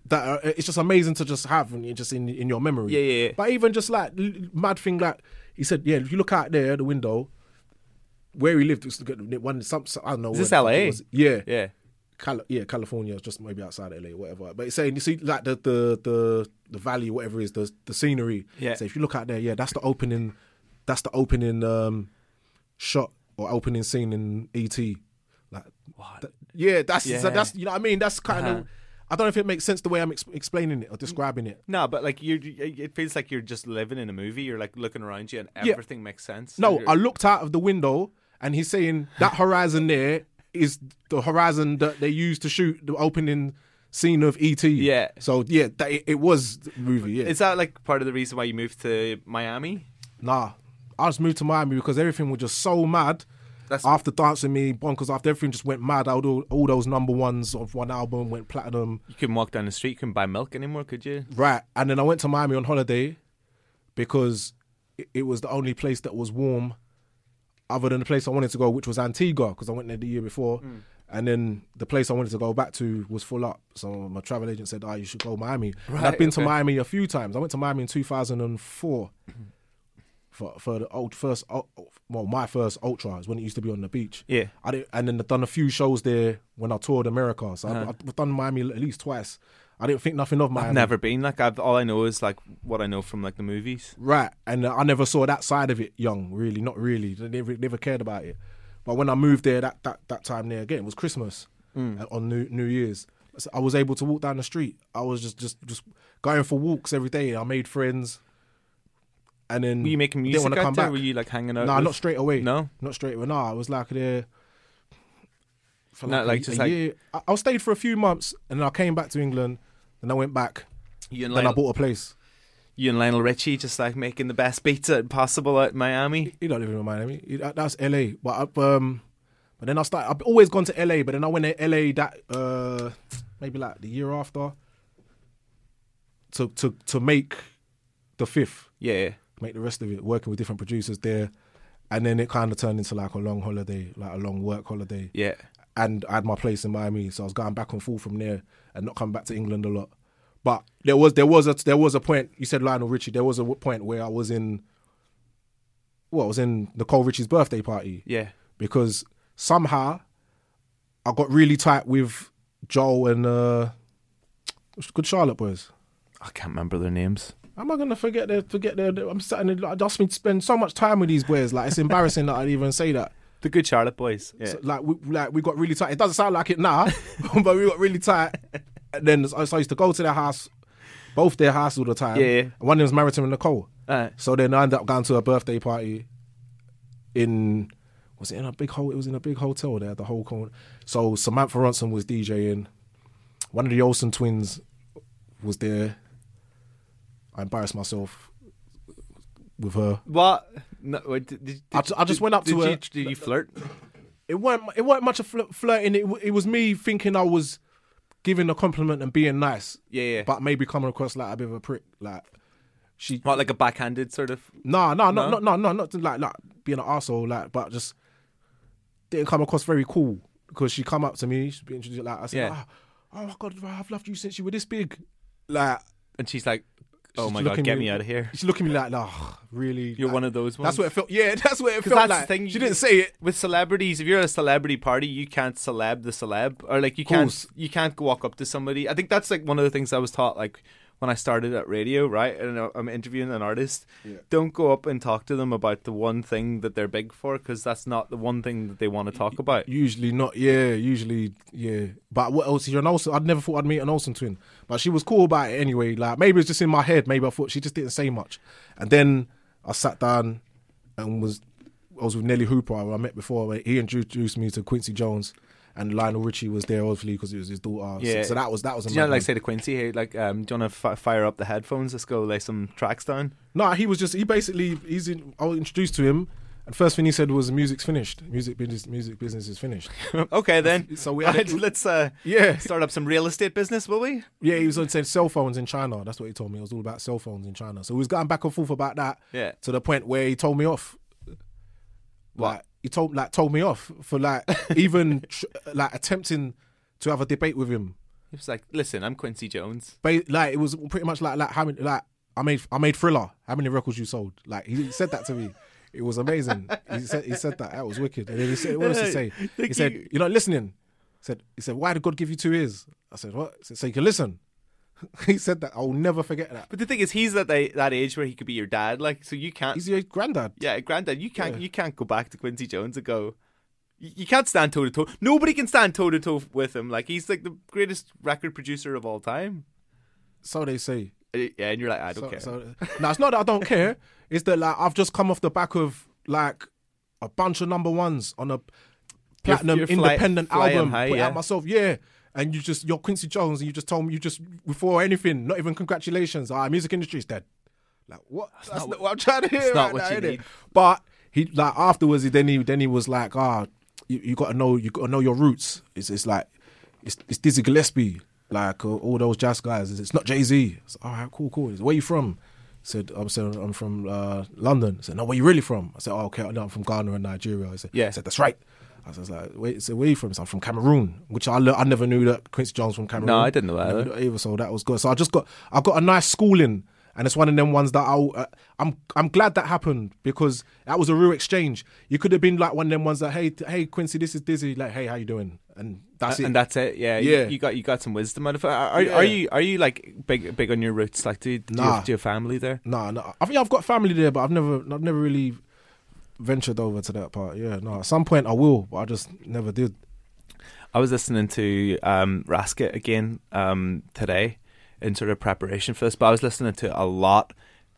that are, it's just amazing to just have and just in in your memory. Yeah, yeah, yeah. But even just like mad thing, like he said, yeah. If you look out there the window, where he lived, was one some I don't know. Is this L A? It was, yeah, yeah, Cali- yeah, California, just maybe outside L A, whatever. But he's saying you see like the the the, the valley, whatever it is, the the scenery. Yeah. So if you look out there, yeah, that's the opening, that's the opening um, shot or opening scene in E T. Like, th- yeah, that's yeah. So that's you know what I mean. That's kind uh-huh. of I don't know if it makes sense the way I'm ex- explaining it or describing it. No, but like you, it feels like you're just living in a movie. You're like looking around you and everything yeah. makes sense. No, I looked out of the window and he's saying that horizon there is the horizon that they used to shoot the opening scene of E T. Yeah. So yeah, that, it, it was the movie. Yeah. Is that like part of the reason why you moved to Miami? Nah, I just moved to Miami because everything was just so mad. That's after Dance With Me, Bonkers, after everything just went mad. All, all those number ones of one album went platinum. You couldn't walk down the street, you couldn't buy milk anymore, could you? Right. And then I went to Miami on holiday because it, it was the only place that was warm other than the place I wanted to go, which was Antigua, because I went there the year before. Mm. And then the place I wanted to go back to was full up. So my travel agent said, oh, you should go Miami. Right, and I've been okay. to Miami a few times. I went to Miami in two thousand four. For, for the old first, well, my first Ultra is when it used to be on the beach. Yeah, I did, and then I've done a few shows there when I toured America. So uh-huh. I've, I've done Miami at least twice. I didn't think nothing of Miami. I've never been like I've, all I know is like what I know from like the movies. Right, and uh, I never saw that side of it. Young, really, not really. I never, never cared about it. But when I moved there, that that, that time there again it was Christmas mm. uh, on New New Year's. So I was able to walk down the street. I was just just just going for walks every day. I made friends. And then were you making music out come there? Back. Were you like hanging out? No, nah, with... not straight away. No, not straight away. No, nah, I was like there for like, no, like a, just a like... year. I, I stayed for a few months, and then I came back to England. Then I went back. You and then Lionel... I bought a place. you and Lionel Richie just like making the best beats possible out in Miami. You're not living in Miami. That's L A. But I, um, but then I started. I've always gone to L A. But then I went to L A that uh, maybe like the year after to to to make the fifth. Yeah. Make the rest of it. Working with different producers there. And then it kind of turned into like a long holiday, like a long work holiday. Yeah. And I had my place in Miami, so I was going back and forth from there and not coming back to England a lot. But there was there was a there was a point. You said Lionel Richie. There was a point where I was in. Well, I was in Nicole Richie's birthday party. Yeah. Because somehow I got really tight with Joel and uh, Good Charlotte boys. I can't remember their names. Am I gonna forget their forget their? I'm starting to. I just need to spend so much time with these boys. Like it's embarrassing that I'd even say that. The Good Charlotte boys. Yeah. So, like we like we got really tight. It doesn't sound like it now, but we got really tight. And then so I used to go to their house, both their house all the time. Yeah. yeah. And one of them was married to Nicole. Right. So then I ended up going to a birthday party. In was it in a big ho- It was in a big hotel there, the whole corner. So Samantha Ronson was DJing. One of the Olsen twins was there. I embarrassed myself with her. What? No, wait, did, did, I, I just did, went up to did her. You, did you flirt? It weren't. It weren't much of fl- flirting. It, it was me thinking I was giving a compliment and being nice. Yeah, yeah. But maybe coming across like a bit of a prick. Like she. What, like a backhanded sort of? Nah, nah, no, no, no, no, not like like being an arsehole. Like, but just didn't come across very cool because she come up to me. She'd be introduced. Like I said, yeah. oh, oh my God, I've loved you since you were this big. Like, and she's like. She's oh my God, get me, me out of here. She's looking at me like, oh, really? You're like, one of those ones? That's what it felt. Yeah, that's what it felt that's like. The thing, she didn't say it. With celebrities, if you're at a celebrity party, you can't celeb the celeb. Or like you can't you can't walk up to somebody. I think that's like one of the things I was taught like when I started at radio, right? And I'm interviewing an artist. Yeah. Don't go up and talk to them about the one thing that they're big for because that's not the one thing that they want to talk about. Usually not. Yeah, usually, yeah. But what else? You're an Olsen. I'd never thought I'd meet an Olsen twin. But she was cool about it anyway. Like maybe it's just in my head. Maybe I thought she just didn't say much. And then I sat down and was I was with Nelly Hooper, who I met before. He introduced me to Quincy Jones, and Lionel Richie was there obviously because it was his daughter. Yeah. So, so that was that was. Did you know, like say to Quincy, hey, like, um, do you want to f- fire up the headphones? Let's go lay some tracks down. No, he was just he basically he's in, I was introduced to him. And first thing he said was, "Music's finished. Music business, music business is finished." Okay, then. So we had to, let's uh, yeah start up some real estate business, will we? Yeah, he was on saying cell phones in China. That's what he told me. It was all about cell phones in China. So we was going back and forth about that. Yeah. To the point where he told me off. What like, he told like told me off for like even tr- like attempting to have a debate with him. He was like, "Listen, I'm Quincy Jones." But like it was pretty much like like how many, like I made I made Thriller. How many records you sold? Like he said that to me. It was amazing. He said, he said that. That was wicked. And then he said, what does he say? He said, you're not listening. He said, he said, why did God give you two ears? I said, what? He said, so you can listen. He said that. I'll never forget that. But the thing is, he's at the, that age where he could be your dad. Like, so you can't. He's your granddad. Yeah, granddad. You can't, yeah. you can't go back to Quincy Jones and go, you can't stand toe-to-toe. Nobody can stand toe-to-toe with him. Like, he's like the greatest record producer of all time. So they say. Yeah, and you're like, I don't so, care. So, no, it's not that I don't care. It's that like I've just come off the back of like a bunch of number ones on a platinum you're, you're independent fly, album. High, put yeah. out myself, yeah. And you just, you're Quincy Jones, and you just told me, you just before anything, not even congratulations. Our music industry's dead. Like what? That's, That's not what, what I'm trying to hear. It's right not what now, you need. It? But he like afterwards, he then he then he was like, ah, oh, you, you got to know, you got to know your roots. It's it's like it's it's Dizzy Gillespie. Like uh, all those jazz guys, it's not Jay-Z. I said, all right, cool, cool. Said, where you from? I said, I'm saying I'm from uh, London. I said, no, where you really from? I said, oh, okay, no, I'm from Ghana and Nigeria. I said, yeah. I said, that's right. I was like, wait, so where are you from? I said, I'm from Cameroon, which I le- I never knew that Quincy Jones from Cameroon. No, I didn't know that either. So that was good. So I just got I got a nice schooling, and it's one of them ones that I uh, I'm I'm glad that happened because that was a real exchange. You could have been like one of them ones that hey t- hey Quincy, this is Dizzee. Like hey, how you doing? And that's uh, it. And that's it. Yeah, yeah. You, you got you got some wisdom out of it. Are, yeah. are you are you like big big on your roots? Like, do you, do, nah. you have, do you have family there? No, nah, no. Nah. I think I've got family there, but I've never I've never really ventured over to that part. Yeah, no. Nah. At some point I will, but I just never did. I was listening to um, Rascal again um, today in sort of preparation for this, but I was listening to a lot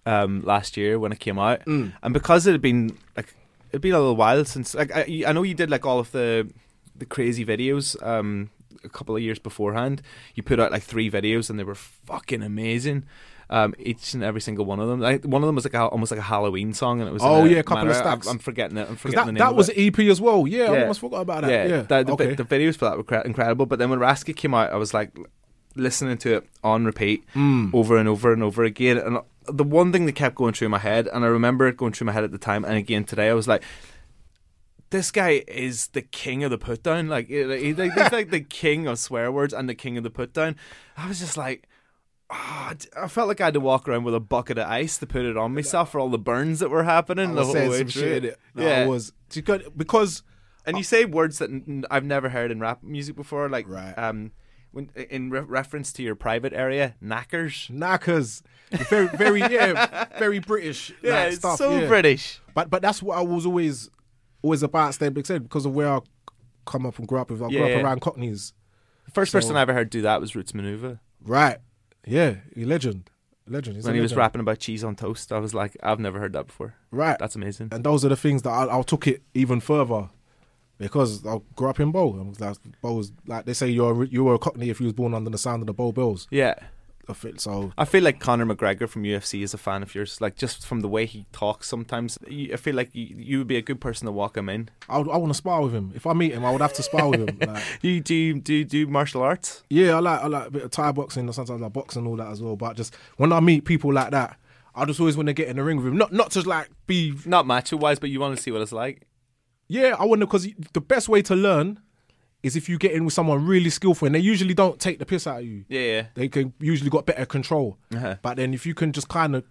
um, last year when it came out, mm. and because it had been like it'd been a little while since like I, I know you did like all of the. The crazy videos um, a couple of years beforehand. You put out like three videos and they were fucking amazing. Um, each and every single one of them. Like, one of them was like a, almost like a Halloween song, and it was oh yeah, a couple manner. of stacks. I, I'm forgetting it. I'm forgetting that, the name. That of was it. An E P as well. Yeah, yeah, I almost forgot about that. Yeah, yeah. The, the, okay. the, the videos for that were incredible. But then when Rascal came out, I was like listening to it on repeat mm. over and over and over again. And the one thing that kept going through my head, and I remember it going through my head at the time, and again today, I was like, this guy is the king of the put down. Like he's like, he's like the king of swear words and the king of the put down. I was just like, oh, I felt like I had to walk around with a bucket of ice to put it on myself for all the burns that were happening. I was the whole way some through. Shit. No, yeah, I was because and you say words that n- I've never heard in rap music before, like right. um. When, in re- reference to your private area, knackers. Knackers. Very, very, yeah, very British. Yeah, like, it's stuff, so yeah. British. But but that's what I was always always about, Stedwick said, because of where I come up and grew up with. I yeah, grew up yeah. around Cockneys. The first so, person I ever heard do that was Roots Manoeuvre. Right. Yeah, he legend. Legend. He's when he legend. was rapping about cheese on toast, I was like, I've never heard that before. Right. That's amazing. And those are the things that I, I took it even further. Because I grew up in Bow. I was like, Bow's, like they say you're you were a Cockney if you was born under the sound of the Bow bells. Yeah. I feel, so I feel like Conor McGregor from U F C is a fan of yours. Like just from the way he talks sometimes, I feel like you, you would be a good person to walk him in. I would, I want to spar with him. If I meet him, I would have to spar with him. Like, you do do do martial arts? Yeah, I like I like a bit of Thai boxing or sometimes like boxing and all that as well. But just when I meet people like that, I just always want to get in the ring with him. Not not to like be not macho wise, but you want to see what it's like. Yeah, I wonder because the best way to learn is if you get in with someone really skillful, and they usually don't take the piss out of you. Yeah, yeah. They can usually got better control. Uh-huh. But then if you can just kind of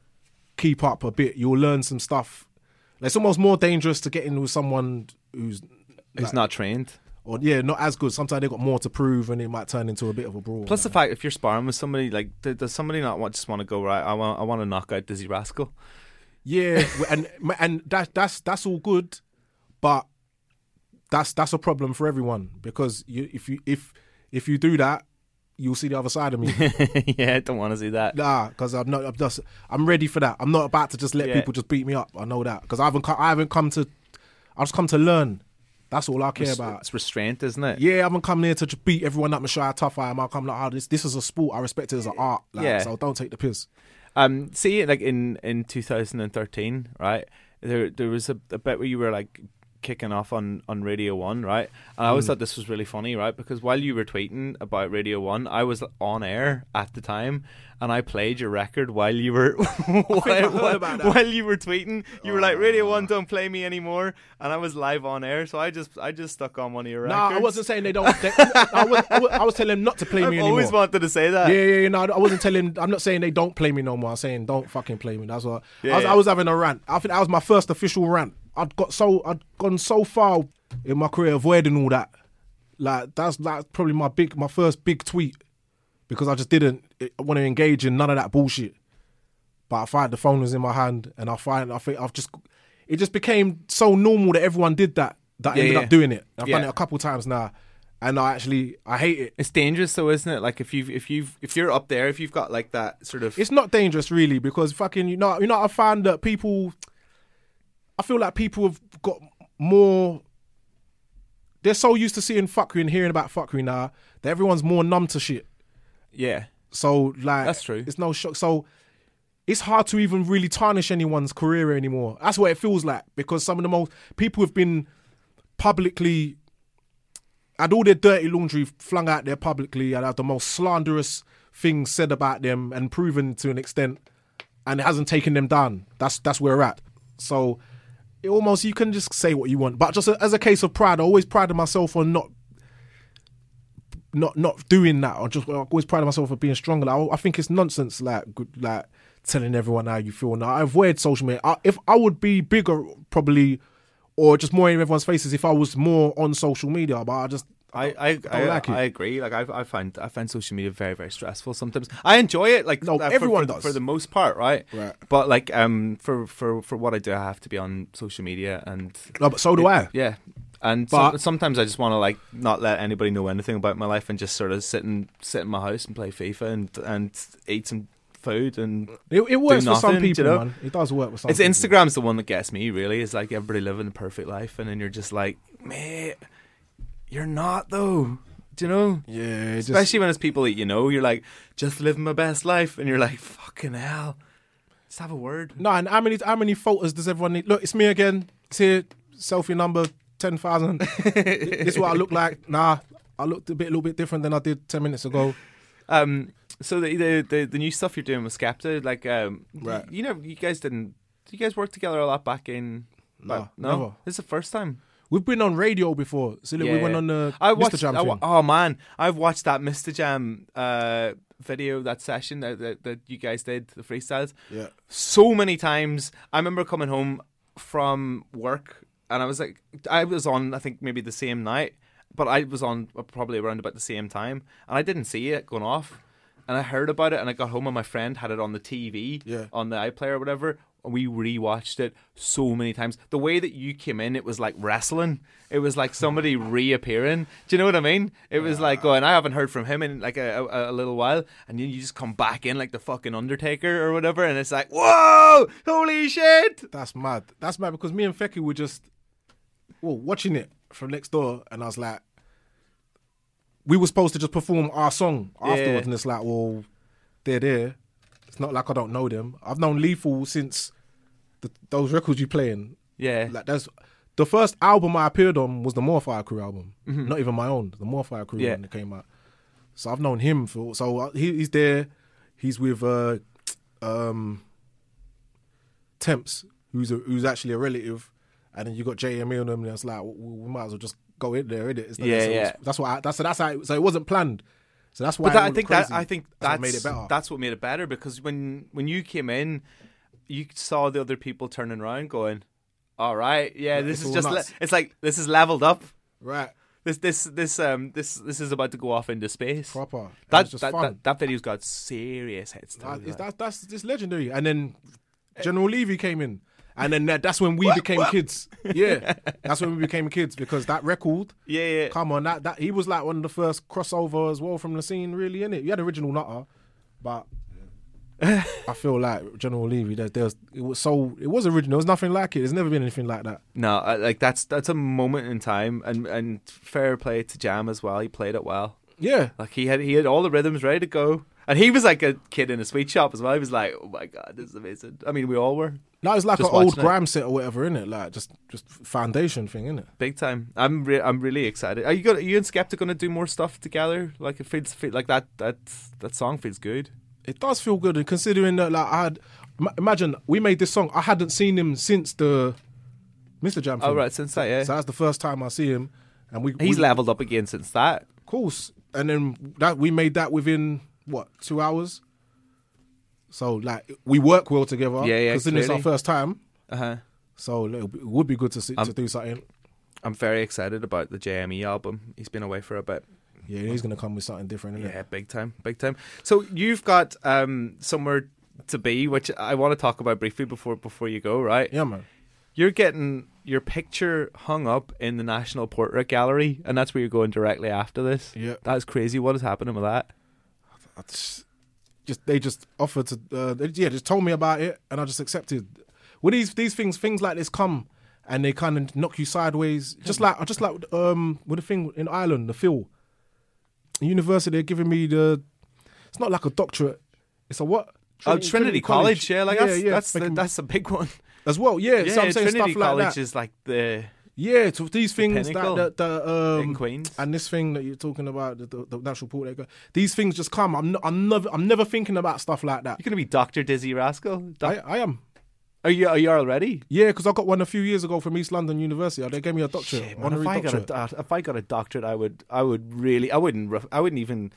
keep up a bit, you'll learn some stuff. Like, it's almost more dangerous to get in with someone who's who's like, not trained. Or yeah, not as good. Sometimes they got more to prove, and it might turn into a bit of a brawl. Plus, the fact if you're sparring with somebody, like does somebody not want, just want to go right? I want I want to knock out Dizzee Rascal. Yeah, and and that that's that's all good, but. That's that's a problem for everyone because you, if you if if you do that, you'll see the other side of me. Yeah, I don't want to see that. Nah, because I'm not. I'm just. I'm ready for that. I'm not about to just let yeah. people just beat me up. I know that because I haven't. I haven't come to. I've just come to learn. That's all I care Rest, about. It's restraint, isn't it? Yeah, I haven't come here to just beat everyone up and show how tough I am. I come like, oh, this this is a sport. I respect it as an art. Like, yeah. So don't take the piss. Um, see, like in in two thousand thirteen, right? There there was a, a bit where you were like. Kicking off on, on Radio One, right? And I always mm. thought this was really funny, right? Because while you were tweeting about Radio One, I was on air at the time, and I played your record while you were while, while, while you were tweeting. You oh. were like, "Radio One, don't play me anymore," and I was live on air, so I just I just stuck on one of your records. No, I wasn't saying they don't. They, I, was, I, was, I was telling them not to play I've me anymore. I always wanted to say that. Yeah, yeah, yeah. No, I wasn't telling. I'm not saying they don't play me no more. I'm saying don't fucking play me. That's what. Yeah, I, was, yeah. I was having a rant. I think that was my first official rant. I'd got so I'd gone so far in my career avoiding all that. Like that's like probably my big my first big tweet because I just didn't want to engage in none of that bullshit. But I find the phone was in my hand, and I find I think I've just it just became so normal that everyone did that that yeah, I ended yeah. up doing it. I've yeah. done it a couple times now, and I actually I hate it. It's dangerous though, isn't it? Like if you if you if you're up there, if you've got like that sort of it's not dangerous really because fucking you know you know I find that people. I feel like people have got more... They're so used to seeing fuckery and hearing about fuckery now that everyone's more numb to shit. Yeah. So, like... That's true. It's no shock. So, it's hard to even really tarnish anyone's career anymore. That's what it feels like because some of the most... People have been publicly... Had all their dirty laundry flung out there publicly and had the most slanderous things said about them and proven to an extent and it hasn't taken them down. That's, that's where we're at. So... It almost, you can just say what you want. But just a, as a case of pride, I always prided myself on not not not doing that. I just I always prided myself on being stronger. Like, I, I think it's nonsense, like like telling everyone how you feel. Now, I avoid social media. I, if I would be bigger, probably, or just more in everyone's faces if I was more on social media. But I just... I I, I, don't I, like it. I agree. Like I I find I find social media very very stressful sometimes. I enjoy it. Like no, uh, everyone for, does for the most part, right? Right. But like um for, for, for what I do, I have to be on social media and no, but so do it, I. Yeah, and but, so, sometimes I just want to like not let anybody know anything about my life and just sort of sit in sit in my house and play FIFA and and eat some food and it, it works do nothing, for some people, you know? Man. It does work for some. It's people. Instagram's the one that gets me. Really, it's like everybody living the perfect life, and then you're just like, mate. You're not though. do you know? Yeah. Especially just, when it's people that you know, you're like, just living my best life, and you're like, fucking hell, let's have a word. No, and how many how many photos does everyone need? Look, it's me again. It's here. Selfie number ten thousand. This is what I look like. Nah, I looked a bit, a little bit different than I did ten minutes ago. Um. So the the the, the new stuff you're doing with Skepta, like, um, right. you, you know, you guys didn't. You guys worked together a lot back in. No, no, never. This is the first time. We've been on radio before. So yeah. We went on the I watched, Mister Jam I, thing. Oh, man. I've watched that Mister Jam uh, video, that session that, that, that you guys did, the freestyles. Yeah. So many times. I remember coming home from work and I was like, I was on, I think, maybe the same night, but I was on probably around about the same time and I didn't see it going off. And I heard about it and I got home and my friend had it on the T V, yeah. on the iPlayer or whatever. We rewatched it so many times. The way that you came in, it was like wrestling. It was like somebody reappearing. Do you know what I mean? It was like going, I haven't heard from him in like a, a, a little while. And then you just come back in like the fucking Undertaker or whatever. And it's like, whoa, holy shit. That's mad. That's mad because me and Fecky were just well, watching it from next door. And I was like, we were supposed to just perform our song afterwards. Yeah. And it's like, well, they're there. It's not like I don't know them. I've known Lethal since the, those records you playing. Yeah. Like that's the first album I appeared on was the Morfire Crew album. Mm-hmm. Not even my own, the Morfire Crew yeah. one that came out. So I've known him for so he, he's there. He's with uh, um, Temps, who's a, who's actually a relative, and then you got J M E on them. And it's like well, we might as well just go in there, innit? It's like, yeah, so yeah. That's what I, that's that's how it, so it wasn't planned. So that's why but that, I think that I think that's, that's what made it better. That's what made it better because when, when you came in, you saw the other people turning around, going, "All right, yeah, yeah this is just le- it's like this is leveled up, right? This this this um this this is about to go off into space. Proper. That that, that that video's got serious hits. That, that. That, that's that's legendary. And then General it, Levy came in, and then that, that's when we what, became what? kids. Yeah, that's when we became kids because that record. Yeah, yeah. Come on, that, that he was like one of the first crossover as well from the scene, really, innit? You had original Nutter, but I feel like General Levy. There, there's it was so it was original. There's nothing like it. There's never been anything like that. No, I, like that's that's a moment in time, and and fair play to Jam as well. He played it well. Yeah, like he had he had all the rhythms ready to go. And he was like a kid in a sweet shop as well. He was like, oh my God, this is amazing. I mean, we all were. No, it's like an old Grime set or whatever, innit? Like, just just foundation thing, innit? Big time. I'm re- I'm really excited. Are you gonna, are you and Skepta going to do more stuff together? Like, it feels feel, like that, that that song feels good. It does feel good. And considering that, like, I had, imagine, we made this song. I hadn't seen him since the Mister Jam film. Oh, right, since that, yeah. So that's the first time I see him. And we He's we, leveled up again since that. Of course. And then that we made that within... what, two hours? So, like, we work well together. Yeah, yeah, because it's our first time. Uh-huh. So, like, it would be good to see, to do something. I'm very excited about the J M E album. He's been away for a bit. Yeah, he's going to come with something different, isn't Yeah, it? big time, big time. So, you've got um, Somewhere to Be, which I want to talk about briefly before before you go, right? Yeah, man. You're getting your picture hung up in the National Portrait Gallery, and that's where you're going directly after this. Yeah. That is crazy. What is happening with that? Just, just they just offered to uh, they, yeah just told me about it and I just accepted. Well, these these things things like this come and they kind of knock you sideways. Just like I just like um with the thing in Ireland, the Phil the university, they're giving me the it's not like a doctorate, it's a what Trinity, oh, Trinity, Trinity College. College yeah like yeah, that's yeah, that's, the, that's a big one as well. Yeah, yeah, so I'm saying Trinity stuff College like that. Is like the yeah, to these things the that, that, that um, in Queens. And this thing that you're talking about, the, the, the National Portrait Gallery, these things just come. I'm, no, I'm never, I'm never thinking about stuff like that. You're gonna be Doctor Dizzee Rascal. Doc- I, I am. Are you? Are you already? Yeah, because I got one a few years ago from East London University. They gave me a doctorate. Shit, man, if I doctorate. got a if I got a doctorate, I would, I would really, I wouldn't, I wouldn't even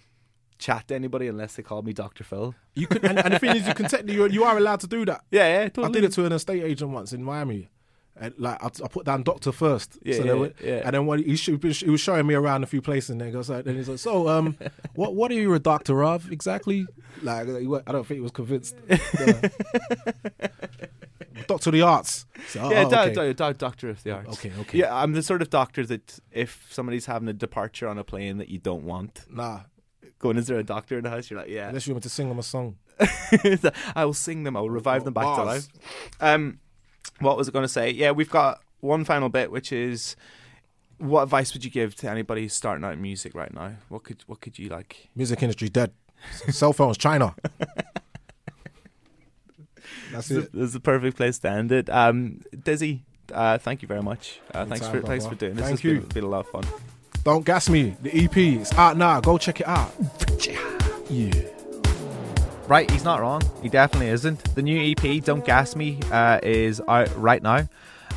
chat to anybody unless they called me Doctor Phil. You could, and, and the thing is, you can technically, you, you are allowed to do that. Yeah, yeah, totally. I did it to an estate agent once in Miami. And like I, I put down doctor first, yeah, so yeah, went, yeah. And then when he, he was showing me around a few places, and then goes, and he's like, "So, um, what what are you a doctor of exactly?" Like, I don't think he was convinced. No. Doctor of the arts, so, oh, yeah, oh, okay. do, do, do, doctor of the arts. Okay, okay. Yeah, I'm the sort of doctor that if somebody's having a departure on a plane that you don't want, nah, going, is there a doctor in the house? You're like, yeah. Unless you want to sing them a song, I will sing them. I will revive oh, them back bars. to life. Um. What was I going to say? Yeah, we've got one final bit, which is what advice would you give to anybody who's starting out in music right now? What could what could you like? Music industry dead. Cell phones, China. That's it. That's the perfect place to end it. Um, Dizzee, uh, thank you very much. Uh, thanks time, for thanks for doing this. Thank you. It's been, been a lot of fun. Don't Gas Me, the E P. It's out now. Go check it out. Yeah. Right, he's not wrong. He definitely isn't. The new E P, Don't Gas Me, uh, is out right now.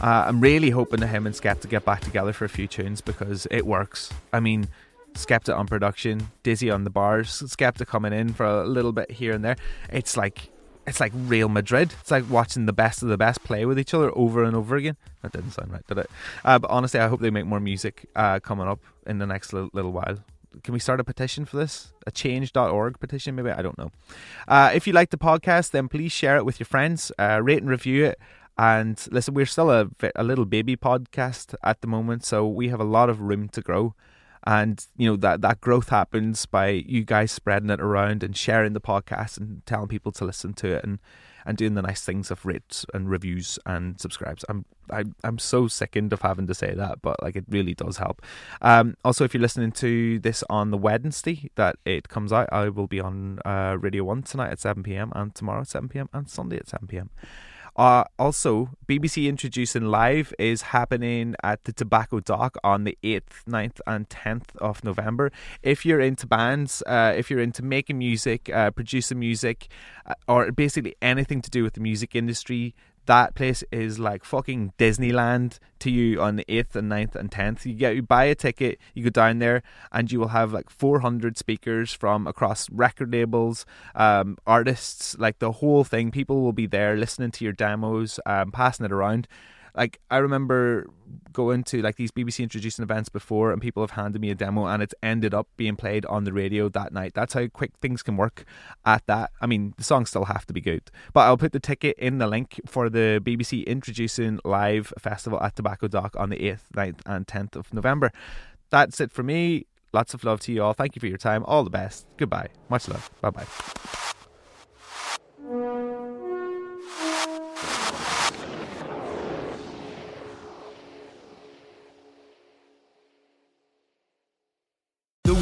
Uh, I'm really hoping that him and Skepta get back together for a few tunes because it works. I mean, Skepta on production, Dizzee on the bars, Skepta coming in for a little bit here and there. It's like it's like Real Madrid. It's like watching the best of the best play with each other over and over again. That didn't sound right, did it? Uh, but honestly, I hope they make more music uh, coming up in the next little, little while. Can we start a petition for this? A change dot org petition, maybe? I don't know. Uh, if you like the podcast, then please share it with your friends. Uh, rate and review it. And listen, we're still a, a little baby podcast at the moment, so we have a lot of room to grow. And, you know, that, that growth happens by you guys spreading it around and sharing the podcast and telling people to listen to it and, and doing the nice things of rates and reviews and subscribes. I'm I, I'm so sickened of having to say that, but, like, it really does help. Um, also, if you're listening to this on the Wednesday that it comes out, I will be on uh, Radio one tonight at seven p.m. and tomorrow at seven p.m. and Sunday at seven p.m. Uh, also, B B C Introducing Live is happening at the Tobacco Dock on the eighth, ninth and tenth of November. If you're into bands, uh, if you're into making music, uh, producing music, uh, or basically anything to do with the music industry, that place is like fucking Disneyland to you on the eighth and ninth and tenth. You get you buy a ticket, you go down there, and you will have like four hundred speakers from across record labels, um, artists, like the whole thing. People will be there listening to your demos, um, passing it around. Like, I remember going to like these B B C Introducing events before and people have handed me a demo and it's ended up being played on the radio that night. That's how quick things can work at that. I mean, the songs still have to be good. But I'll put the ticket in the link for the B B C Introducing Live Festival at Tobacco Dock on the eighth, ninth and tenth of November. That's it for me. Lots of love to you all. Thank you for your time. All the best. Goodbye. Much love. Bye-bye.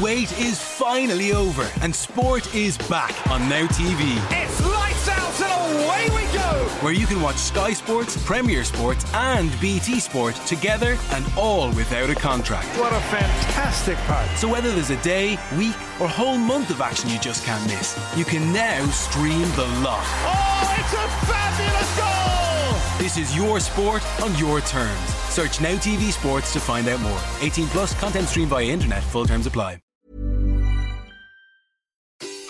Wait is finally over and sport is back on Now T V. It's lights out and away we go! Where you can watch Sky Sports, Premier Sports and B T Sport together and all without a contract. What a fantastic part! So whether there's a day, week or whole month of action you just can't miss, you can now stream the lot. Oh, it's a fabulous goal! This is your sport on your terms. Search Now T V Sports to find out more. eighteen plus, content streamed via internet, full terms apply.